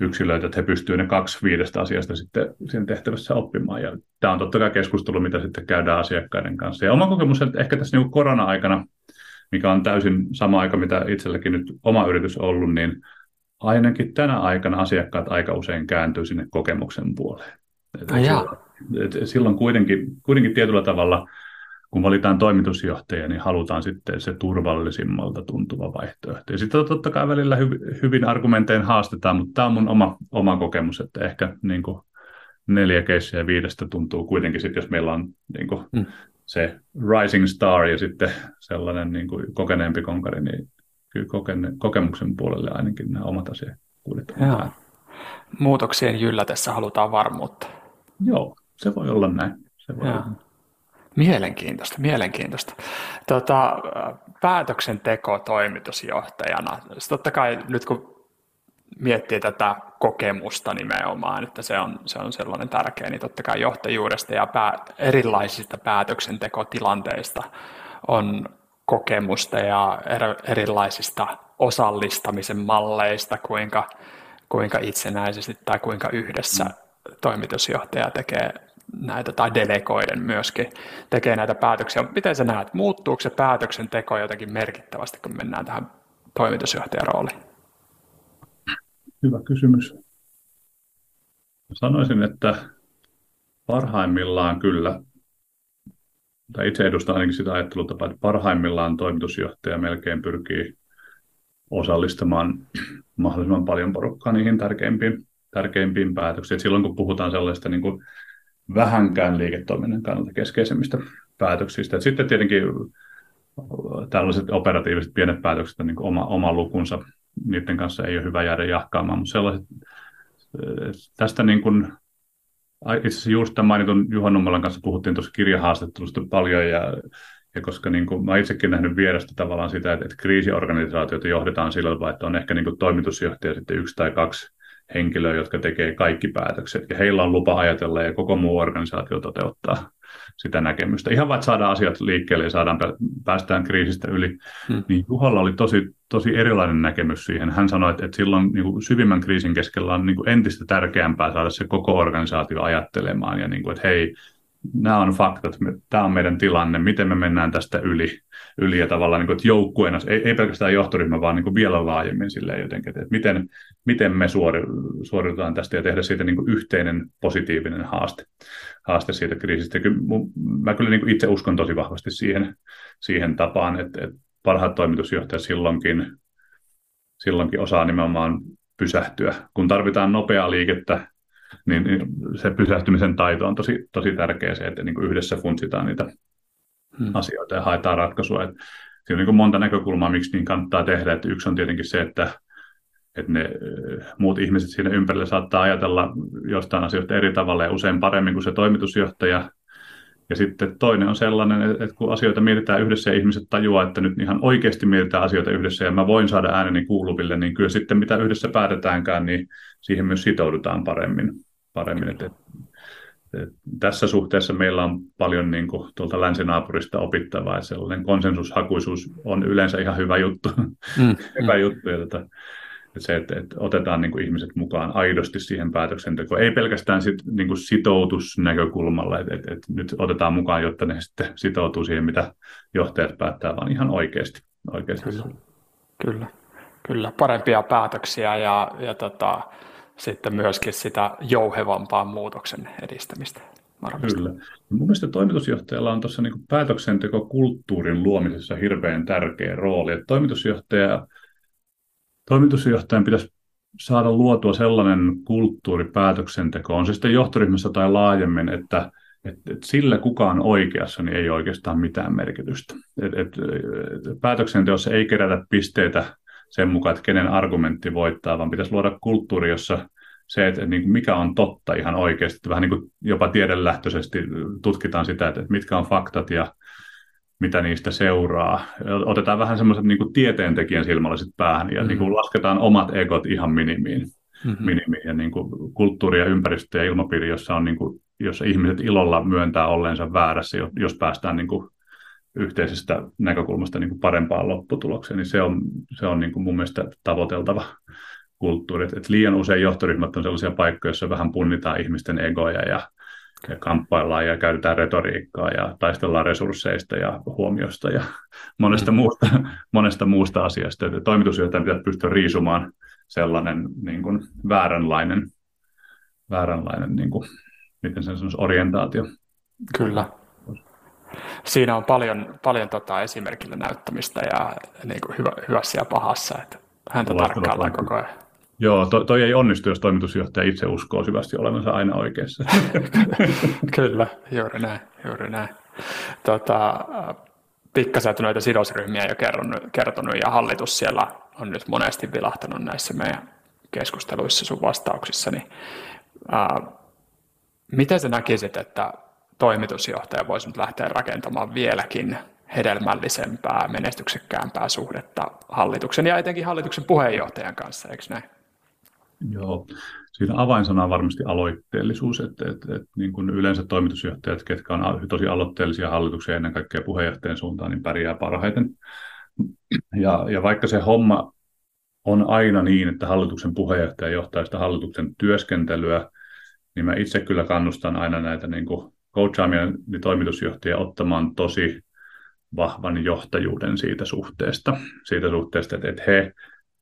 yksilöitä, että he pystyvät ne kaksi viidestä asiasta sitten sen tehtävässä oppimaan. Ja tämä on totta kai keskustelu, mitä sitten käydään asiakkaiden kanssa. Ja oma kokemus, että ehkä tässä niin kuin korona-aikana, mikä on täysin sama aika, mitä itselläkin nyt oma yritys on ollut, niin ainakin tänä aikana asiakkaat aika usein kääntyy sinne kokemuksen puoleen. Silloin, silloin kuitenkin, kuitenkin tietyllä tavalla, kun valitaan toimitusjohtajia, niin halutaan sitten se turvallisimmalta tuntuva vaihtoehto. Ja sitten totta kai välillä hyv- hyvin argumentein haastetaan, mutta tämä on mun oma, oma kokemus, että ehkä niin kuin neljä keissiä viidestä tuntuu kuitenkin sitten, jos meillä on niin kuin mm. se rising star ja sitten sellainen niin kuin kokeneempi konkari, niin kyllä kokene- kokemuksen puolelle ainakin nämä omat asiakkuudet. Muutoksien jyllätessä halutaan varmuutta. Joo, se voi olla näin. Se voi olla. Mielenkiintoista, mielenkiintoista. Tota, päätöksenteko toimitusjohtajana. Totta kai nyt kun miettii tätä kokemusta nimenomaan, että se on, se on sellainen tärkeä, niin totta kai johtajuudesta ja pää, erilaisista päätöksentekotilanteista on kokemusta ja er, erilaisista osallistamisen malleista, kuinka, kuinka itsenäisesti tai kuinka yhdessä toimitusjohtaja tekee näitä tai delegoiden myöskin tekee näitä päätöksiä. Miten sä näet, muuttuuko se päätöksenteko jotenkin merkittävästi, kun mennään tähän toimitusjohtajan rooliin? Hyvä kysymys. Sanoisin, että parhaimmillaan kyllä, tai itse edustan ainakin sitä ajattelutapaa, että parhaimmillaan toimitusjohtaja melkein pyrkii osallistamaan mahdollisimman paljon porukkaa niihin tärkeimpiin, tärkeimpiin päätöksiin. Et silloin kun puhutaan sellaista niin kuin vähänkään liiketoiminnan kannalta keskeisemmistä päätöksistä. Et sitten tietenkin tällaiset operatiiviset pienet päätökset on niin kuin oma, oma lukunsa. Niiden kanssa ei ole hyvä jäädä jahkaamaan, mutta sellaiset, tästä niin kuin, itse asiassa just tämän mainitun Juho Nummelan kanssa puhuttiin tuossa kirjahaastattelusta paljon, ja, ja koska niin kuin, mä itsekin nähnyt vierestä tavallaan sitä, että, että kriisiorganisaatioita johdetaan sillä tavalla, että on ehkä niin kuin toimitusjohtaja sitten yksi tai kaksi henkilöä, jotka tekee kaikki päätökset, ja heillä on lupa ajatella ja koko muu organisaatio toteuttaa sitä näkemystä. Ihan vaan, että saadaan asiat liikkeelle ja saadaan, päästään kriisistä yli. Hmm. Niin Juholla oli tosi, tosi erilainen näkemys siihen. Hän sanoi, että, että silloin niin kuin syvimmän kriisin keskellä on niin kuin entistä tärkeämpää saada se koko organisaatio ajattelemaan, ja niin kuin, että hei, nämä on faktat, tämä on meidän tilanne, miten me mennään tästä yli, yli ja tavallaan niin kuin, että joukkueena, ei, ei pelkästään johtoryhmä, vaan niin kuin vielä laajemmin silleen jotenkin, että miten, miten me suoriudutaan tästä ja tehdä siitä niin kuin yhteinen positiivinen haaste, haaste siitä kriisistä. Ja kyllä, mä kyllä niin kuin itse uskon tosi vahvasti siihen, siihen tapaan, että, että parhaat toimitusjohtajat silloinkin, silloinkin osaa nimenomaan pysähtyä, kun tarvitaan nopeaa liikettä, niin se pysähtymisen taito on tosi, tosi tärkeä se, että niin kuin yhdessä funtsitaan niitä hmm. asioita ja haetaan ratkaisua. Että siinä on niin kuin monta näkökulmaa, miksi niin kannattaa tehdä. Että yksi on tietenkin se, että, että ne muut ihmiset siinä ympärillä saattaa ajatella jostain asioista eri tavalla ja usein paremmin kuin se toimitusjohtaja. Ja sitten toinen on sellainen, että kun asioita mietitään yhdessä ja ihmiset tajuaa, että nyt ihan oikeasti mietitään asioita yhdessä ja mä voin saada ääneni kuuluville, niin kyllä sitten mitä yhdessä päätetäänkään, niin siihen myös sitoudutaan paremmin. paremmin. Et, et, et, tässä suhteessa meillä on paljon niin kuin, tuolta länsinaapurista opittavaa, että sellainen konsensushakuisuus on yleensä ihan hyvä juttu. Mm, hyvä mm. juttu ja tota, et se, että et otetaan niin kuin, ihmiset mukaan aidosti siihen päätöksentekoon. Ei pelkästään sit, niin kuin sitoutusnäkökulmalla, että et, et nyt otetaan mukaan, jotta ne sitten sitoutuu siihen, mitä johtajat päättää, vaan ihan oikeasti. oikeasti. Kyllä. Kyllä. Kyllä, parempia päätöksiä ja, ja tota, sitten myöskin sitä jouhevampaa muutoksen edistämistä. Varmasti. Kyllä. Mun mielestä toimitusjohtajalla on tuossa niin kuin päätöksentekokulttuurin luomisessa hirveän tärkeä rooli. Että toimitusjohtaja... Toimitusjohtajan pitäisi saada luotua sellainen kulttuuri päätöksentekoon, on se sitten johtoryhmässä tai laajemmin, että, että, että sillä kuka on oikeassa, niin ei oikeastaan mitään merkitystä. Et, et, päätöksenteossa ei kerätä pisteitä sen mukaan, että kenen argumentti voittaa, vaan pitäisi luoda kulttuuri, jossa se, että mikä on totta ihan oikeasti, vähän niin kuin jopa tiedelähtöisesti tutkitaan sitä, että mitkä on faktat ja mitä niistä seuraa. Otetaan vähän semmoiset niin kuin tieteentekijän silmällä sit päähän ja mm-hmm. niin kuin lasketaan omat egot ihan minimiin. Mm-hmm. minimiin. Ja niin kuin kulttuuri ja ympäristö ja ilmapiiri, jossa, on niin kuin, jossa ihmiset ilolla myöntää olleensa väärässä, jos päästään niin kuin yhteisestä näkökulmasta niin kuin parempaan lopputulokseen, niin se on, se on niin kuin mun mielestä tavoiteltava kulttuuri. Et liian usein johtoryhmät on sellaisia paikkoja, joissa vähän punnitaan ihmisten egoja ja ja kamppaillaan ja käytetään retoriikkaa ja taistellaan resursseista ja huomiosta ja monesta mm. muusta, monesta muusta asiasta. Toimitusjohtajan pitäisi pystyä riisumaan sellainen niin kuin vääränlainen, vääränlainen niin kuin, miten sen sanoisi, orientaatio. Kyllä. Siinä on paljon, paljon tota esimerkillä näyttämistä ja niin kuin hyvä, hyvässä ja pahassa, että häntä tarkkaillaan koko ajan. Joo, toi, toi ei onnistu, jos toimitusjohtaja itse uskoo syvästi olevansa aina oikeassa. Kyllä, juuri näin, juuri näin. Tota, pikkasen noita sidosryhmiä jo kertonut, kertonut ja hallitus siellä on nyt monesti vilahtanut näissä meidän keskusteluissa sun vastauksissa. Niin, ää, miten sä näkisit, että toimitusjohtaja voisi nyt lähteä rakentamaan vieläkin hedelmällisempää, menestyksekkäämpää suhdetta hallituksen ja etenkin hallituksen puheenjohtajan kanssa, eikö näin? Joo, siinä avainsana on varmasti aloitteellisuus, että et, et, niin kuin yleensä toimitusjohtajat, ketkä on tosi aloitteellisia hallituksia ennen kaikkea puheenjohtajan suuntaan, niin pärjää parhaiten. Ja, ja vaikka se homma on aina niin, että hallituksen puheenjohtaja johtaa sitä hallituksen työskentelyä, niin mä itse kyllä kannustan aina näitä niin kuin coachaamia niin toimitusjohtajia ottamaan tosi vahvan johtajuuden siitä suhteesta, siitä suhteesta, että he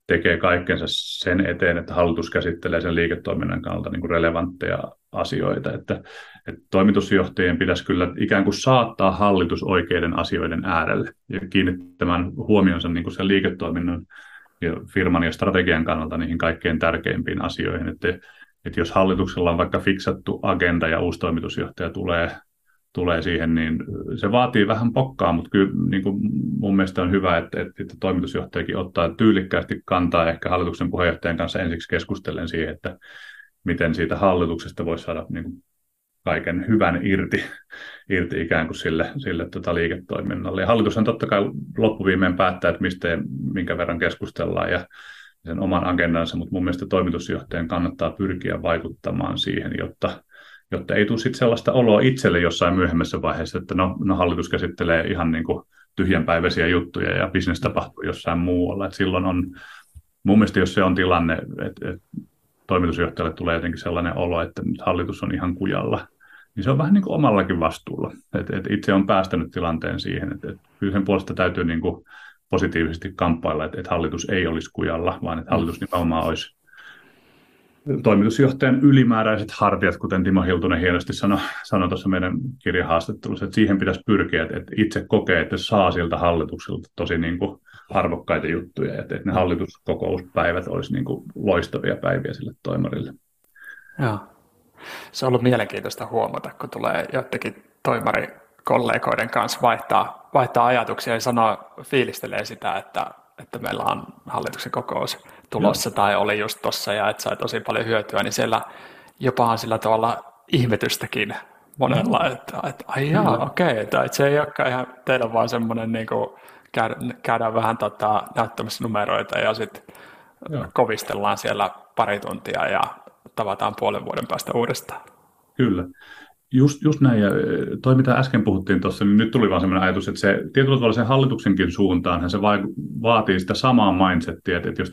tekee kaikkensa sen eteen, että hallitus käsittelee sen liiketoiminnan kannalta niin kuin relevantteja asioita. Että, että toimitusjohtajien pitäisi kyllä ikään kuin saattaa hallitus oikeiden asioiden äärelle ja kiinnittämään huomionsa niin kuin sen liiketoiminnan ja firman ja strategian kannalta niihin kaikkein tärkeimpiin asioihin. Että, että jos hallituksella on vaikka fiksattu agenda ja uusi toimitusjohtaja tulee, tulee siihen, niin se vaatii vähän pokkaa, mutta kyllä niin kuin mun mielestä on hyvä, että, että toimitusjohtajakin ottaa tyylikkäästi kantaa ehkä hallituksen puheenjohtajan kanssa ensiksi keskustellen siihen, että miten siitä hallituksesta voisi saada niin kuin kaiken hyvän irti, irti ikään kuin sille, sille tota liiketoiminnalle. Ja hallitushan totta kai loppuviimein päättää, että mistä ja minkä verran keskustellaan ja sen oman agendansa, mutta mun mielestä toimitusjohtajan kannattaa pyrkiä vaikuttamaan siihen, jotta, jotta ei tule sit sellaista oloa itselle jossain myöhemmässä vaiheessa, että no, no hallitus käsittelee ihan niin kuin tyhjänpäiväisiä juttuja ja bisnes tapahtuu jossain muualla. Et silloin on, mun mielestä jos se on tilanne, että et toimitusjohtajalle tulee jotenkin sellainen olo, että nyt hallitus on ihan kujalla, niin se on vähän niin kuin omallakin vastuulla. Et, et itse on päästänyt tilanteen siihen, että et kyllä sen puolesta täytyy niin kuin positiivisesti kamppailla, että, että hallitus ei olisi kujalla, vaan että hallitus nimenomaan olisi toimitusjohtajan ylimääräiset hartiat, kuten Timo Hiltunen hienosti sanoi, sanoi tuossa meidän kirjahaastattelussa, että siihen pitäisi pyrkiä, että, että itse kokee, että saa siltä hallitukselta tosi niin kuin arvokkaita juttuja, että, että ne hallituskokouspäivät olisi niin kuin loistavia päiviä sille toimarille. Joo. Se on ollut mielenkiintoista huomata, kun tulee joidenkin toimarikollegoiden kanssa vaihtaa, vaihtaa ajatuksia ja sanoo, fiilistelee sitä, että, että meillä on hallituksen kokous tulossa no. tai oli just tuossa ja että sai tosi paljon hyötyä, niin siellä jopahan sillä tavalla ihmetystäkin monella, no. että, että ai jaa, no. okei, okay, se ei olekaan ihan teillä vaan semmoinen, niin kuin käydään vähän tota, näyttämässä numeroita ja sitten no. kovistellaan siellä pari tuntia ja tavataan puolen vuoden päästä uudestaan. Kyllä. Just, just näin. Ja toi, mitä äsken puhuttiin tuossa, niin nyt tuli vaan sellainen ajatus, että se tietyllä tavalla sen hallituksenkin suuntaanhan se vaatii sitä samaa mindsettiä. Että jos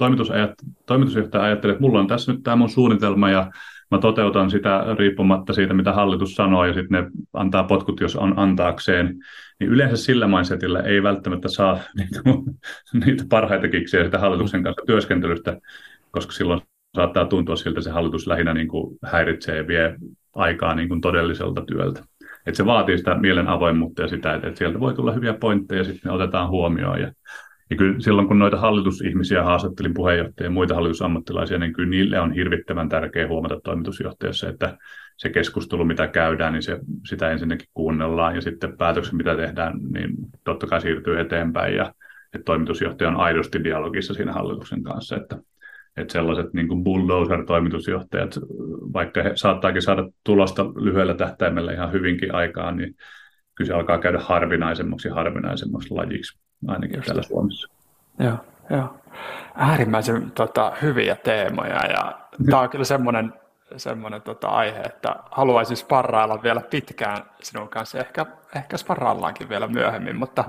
toimitusjohtaja ajattelee, että mulla on tässä nyt tämä mun suunnitelma ja mä toteutan sitä riippumatta siitä, mitä hallitus sanoo, ja sitten ne antaa potkut, jos on antaakseen, niin yleensä sillä mindsetillä ei välttämättä saa niitä, niitä parhaita kiksejä sitä hallituksen kanssa työskentelystä, koska silloin saattaa tuntua siltä, se hallitus lähinnä niin kuin häiritsee ja vie aikaa niin kuin todelliselta työltä. Et se vaatii sitä mielen avoimuutta ja sitä, että sieltä voi tulla hyviä pointteja ja sitten ne otetaan huomioon. Ja, ja kyllä silloin, kun noita hallitusihmisiä haastattelin, puheenjohtajia ja muita hallitusammattilaisia, niin kyllä niille on hirvittävän tärkeää huomata toimitusjohtajassa, että se keskustelu, mitä käydään, niin se, sitä ensinnäkin kuunnellaan ja sitten päätökset, mitä tehdään, niin totta kai siirtyy eteenpäin ja että toimitusjohtaja on aidosti dialogissa siinä hallituksen kanssa, että että sellaiset niin kuin bulldozer-toimitusjohtajat, vaikka he saattaakin saada tulosta lyhyellä tähtäimellä ihan hyvinkin aikaan, niin kyllä se alkaa käydä harvinaisemmaksi harvinaisemmaksi lajiksi, ainakin just täällä Suomessa. Joo, joo. Äärimmäisen tota, hyviä teemoja. Ja tämä on kyllä semmoinen, semmoinen tota, aihe, että haluaisin sparrailla vielä pitkään sinun kanssa. Ehkä, ehkä sparraillaankin vielä myöhemmin, mutta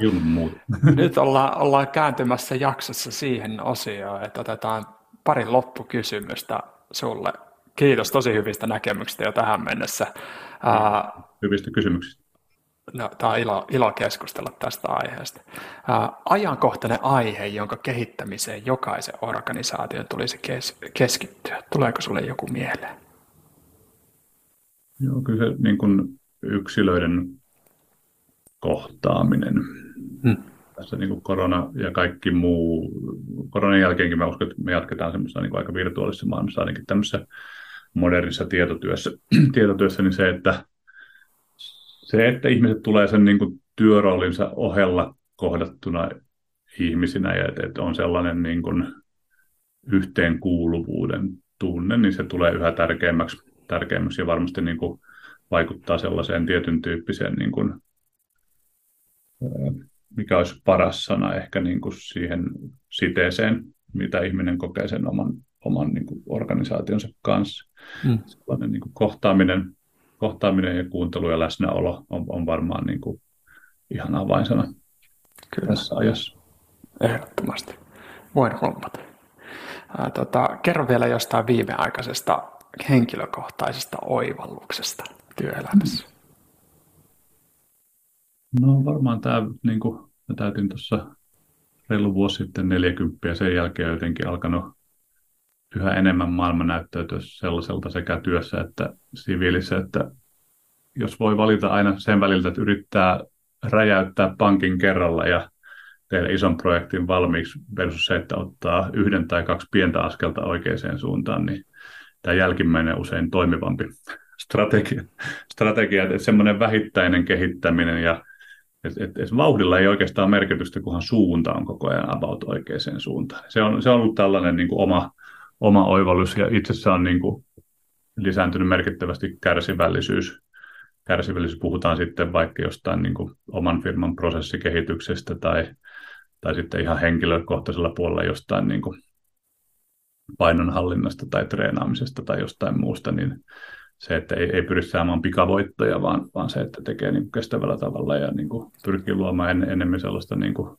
nyt ollaan, ollaan kääntymässä jaksossa siihen osioon, että otetaan pari loppukysymystä sulle. Kiitos tosi hyvistä näkemyksistä jo tähän mennessä. Hyvistä kysymyksistä. No, tämä on ilo, ilo keskustella tästä aiheesta. Ää, ajankohtainen aihe, jonka kehittämiseen jokaisen organisaation tulisi kes- keskittyä. Tuleeko sulle joku mieleen? Joo, kyllä se niin kuin yksilöiden kohtaaminen. Hmm. Tässä niin korona ja kaikki muu, koronan jälkeenkin mä uskon, että me jatketaan semmoista niin aika virtuaalisessa maailmassa, ainakin tämmöisessä modernissa tietotyössä, tietotyössä niin se, että, se, että ihmiset tulee sen niin kuin työroolinsa ohella kohdattuna ihmisinä ja että, että on sellainen niin kuin yhteenkuuluvuuden tunne, niin se tulee yhä tärkeämmäksi, tärkeämmäksi ja varmasti niin kuin vaikuttaa sellaiseen tietyn tyyppiseen niin kuin, mikä olisi paras sana ehkä niin kuin siihen siteeseen, mitä ihminen kokee sen oman, oman niin kuin organisaationsa kanssa. Mm. Sellainen niin kuin kohtaaminen, kohtaaminen ja kuuntelu ja läsnäolo on, on varmaan niin kuin ihan avainsana Kyllä. tässä ajassa. Ehdottomasti. Voin hommata. Äh, tota, kerro vielä jostain viimeaikaisesta henkilökohtaisesta oivalluksesta työelämässä. Mm. No varmaan tämä, niin kuin mä täytin tuossa reilu vuosi sitten neljäkymppiä, sen jälkeen jotenkin alkanut yhä enemmän maailma näyttäytyä sellaiselta sekä työssä että siviilissä, että jos voi valita aina sen väliltä, että yrittää räjäyttää pankin kerralla ja tehdä ison projektin valmiiksi versus se, että ottaa yhden tai kaksi pientä askelta oikeaan suuntaan, niin tämä jälkimmäinen usein toimivampi strategia. strategia että semmoinen vähittäinen kehittäminen ja Et, et, et vauhdilla ei oikeastaan merkitystä, kunhan suunta on koko ajan about oikeaan suuntaan. Se on, se on ollut tällainen niin kuin oma, oma oivallus ja itse asiassa on niin kuin lisääntynyt merkittävästi kärsivällisyys. Kärsivällisyys puhutaan sitten vaikka jostain niin kuin oman firman prosessikehityksestä tai, tai sitten ihan henkilökohtaisella puolella jostain niin kuin painonhallinnasta tai treenaamisesta tai jostain muusta, niin se, että ei, ei pyri saamaan pikavoittoja, vaan, vaan se, että tekee niin kuin kestävällä tavalla ja niin kuin pyrkii luomaan en, enemmän sellaista niin kuin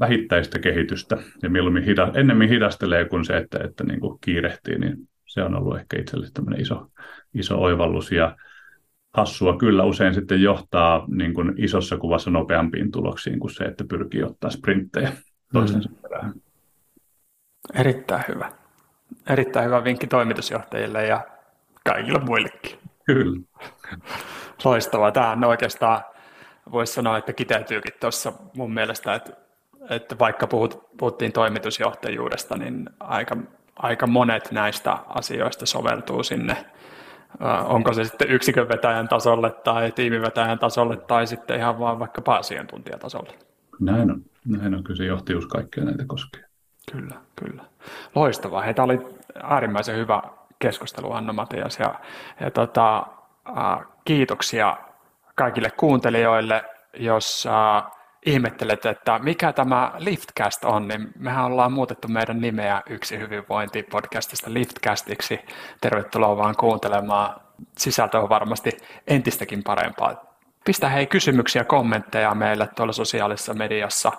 vähittäistä kehitystä ja mieluummin hida, ennemmin hidastelee kuin se, että, että niin kuin kiirehtii, niin se on ollut ehkä itselle tämmöinen iso, iso oivallus ja hassua kyllä usein sitten johtaa niin kuin isossa kuvassa nopeampiin tuloksiin kuin se, että pyrkii ottaa sprinttejä toistensa mm. perään. Erittäin hyvä. Erittäin hyvä vinkki toimitusjohtajille ja kaikille muillekin. Kyllä. Loistavaa. Tämähän oikeastaan voisi sanoa, että kiteytyykin tuossa mun mielestä, että, että vaikka puhut, puhuttiin toimitusjohtajuudesta, niin aika, aika monet näistä asioista soveltuu sinne. Onko se sitten yksikönvetäjän tasolle tai tiimivetäjän tasolle tai sitten ihan vaan vaikkapa asiantuntijatasolle? Näin on. Näin on. Kyllä se johtajuus kaikkea näitä koskee. Kyllä, kyllä. Loistavaa. Hei, tämä oli äärimmäisen hyvä keskustelu, Hannu Matias. Ja, ja tota, äh, kiitoksia kaikille kuuntelijoille. Jos äh, ihmettelet, että mikä tämä LiftCast on, niin mehän ollaan muutettu meidän nimeä Yksi hyvinvointi -podcastista LiftCastiksi. Tervetuloa vaan kuuntelemaan. Sisältö on varmasti entistäkin parempaa. Pistä hei kysymyksiä, kommentteja meille tuolla sosiaalisessa mediassa.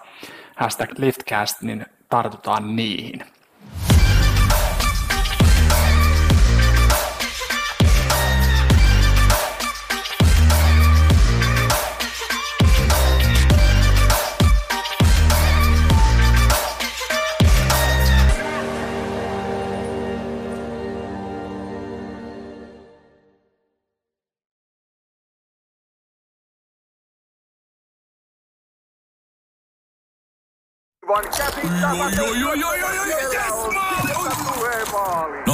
Hashtag LiftCast, niin tartutaan niihin. No,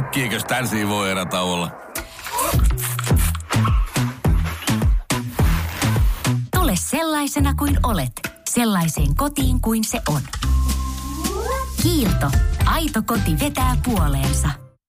äkkiäkös tän siivoo erätauolla? Tule sellaisena kuin olet, sellaiseen kotiin kuin se on. Kiilto. Aito koti vetää puoleensa.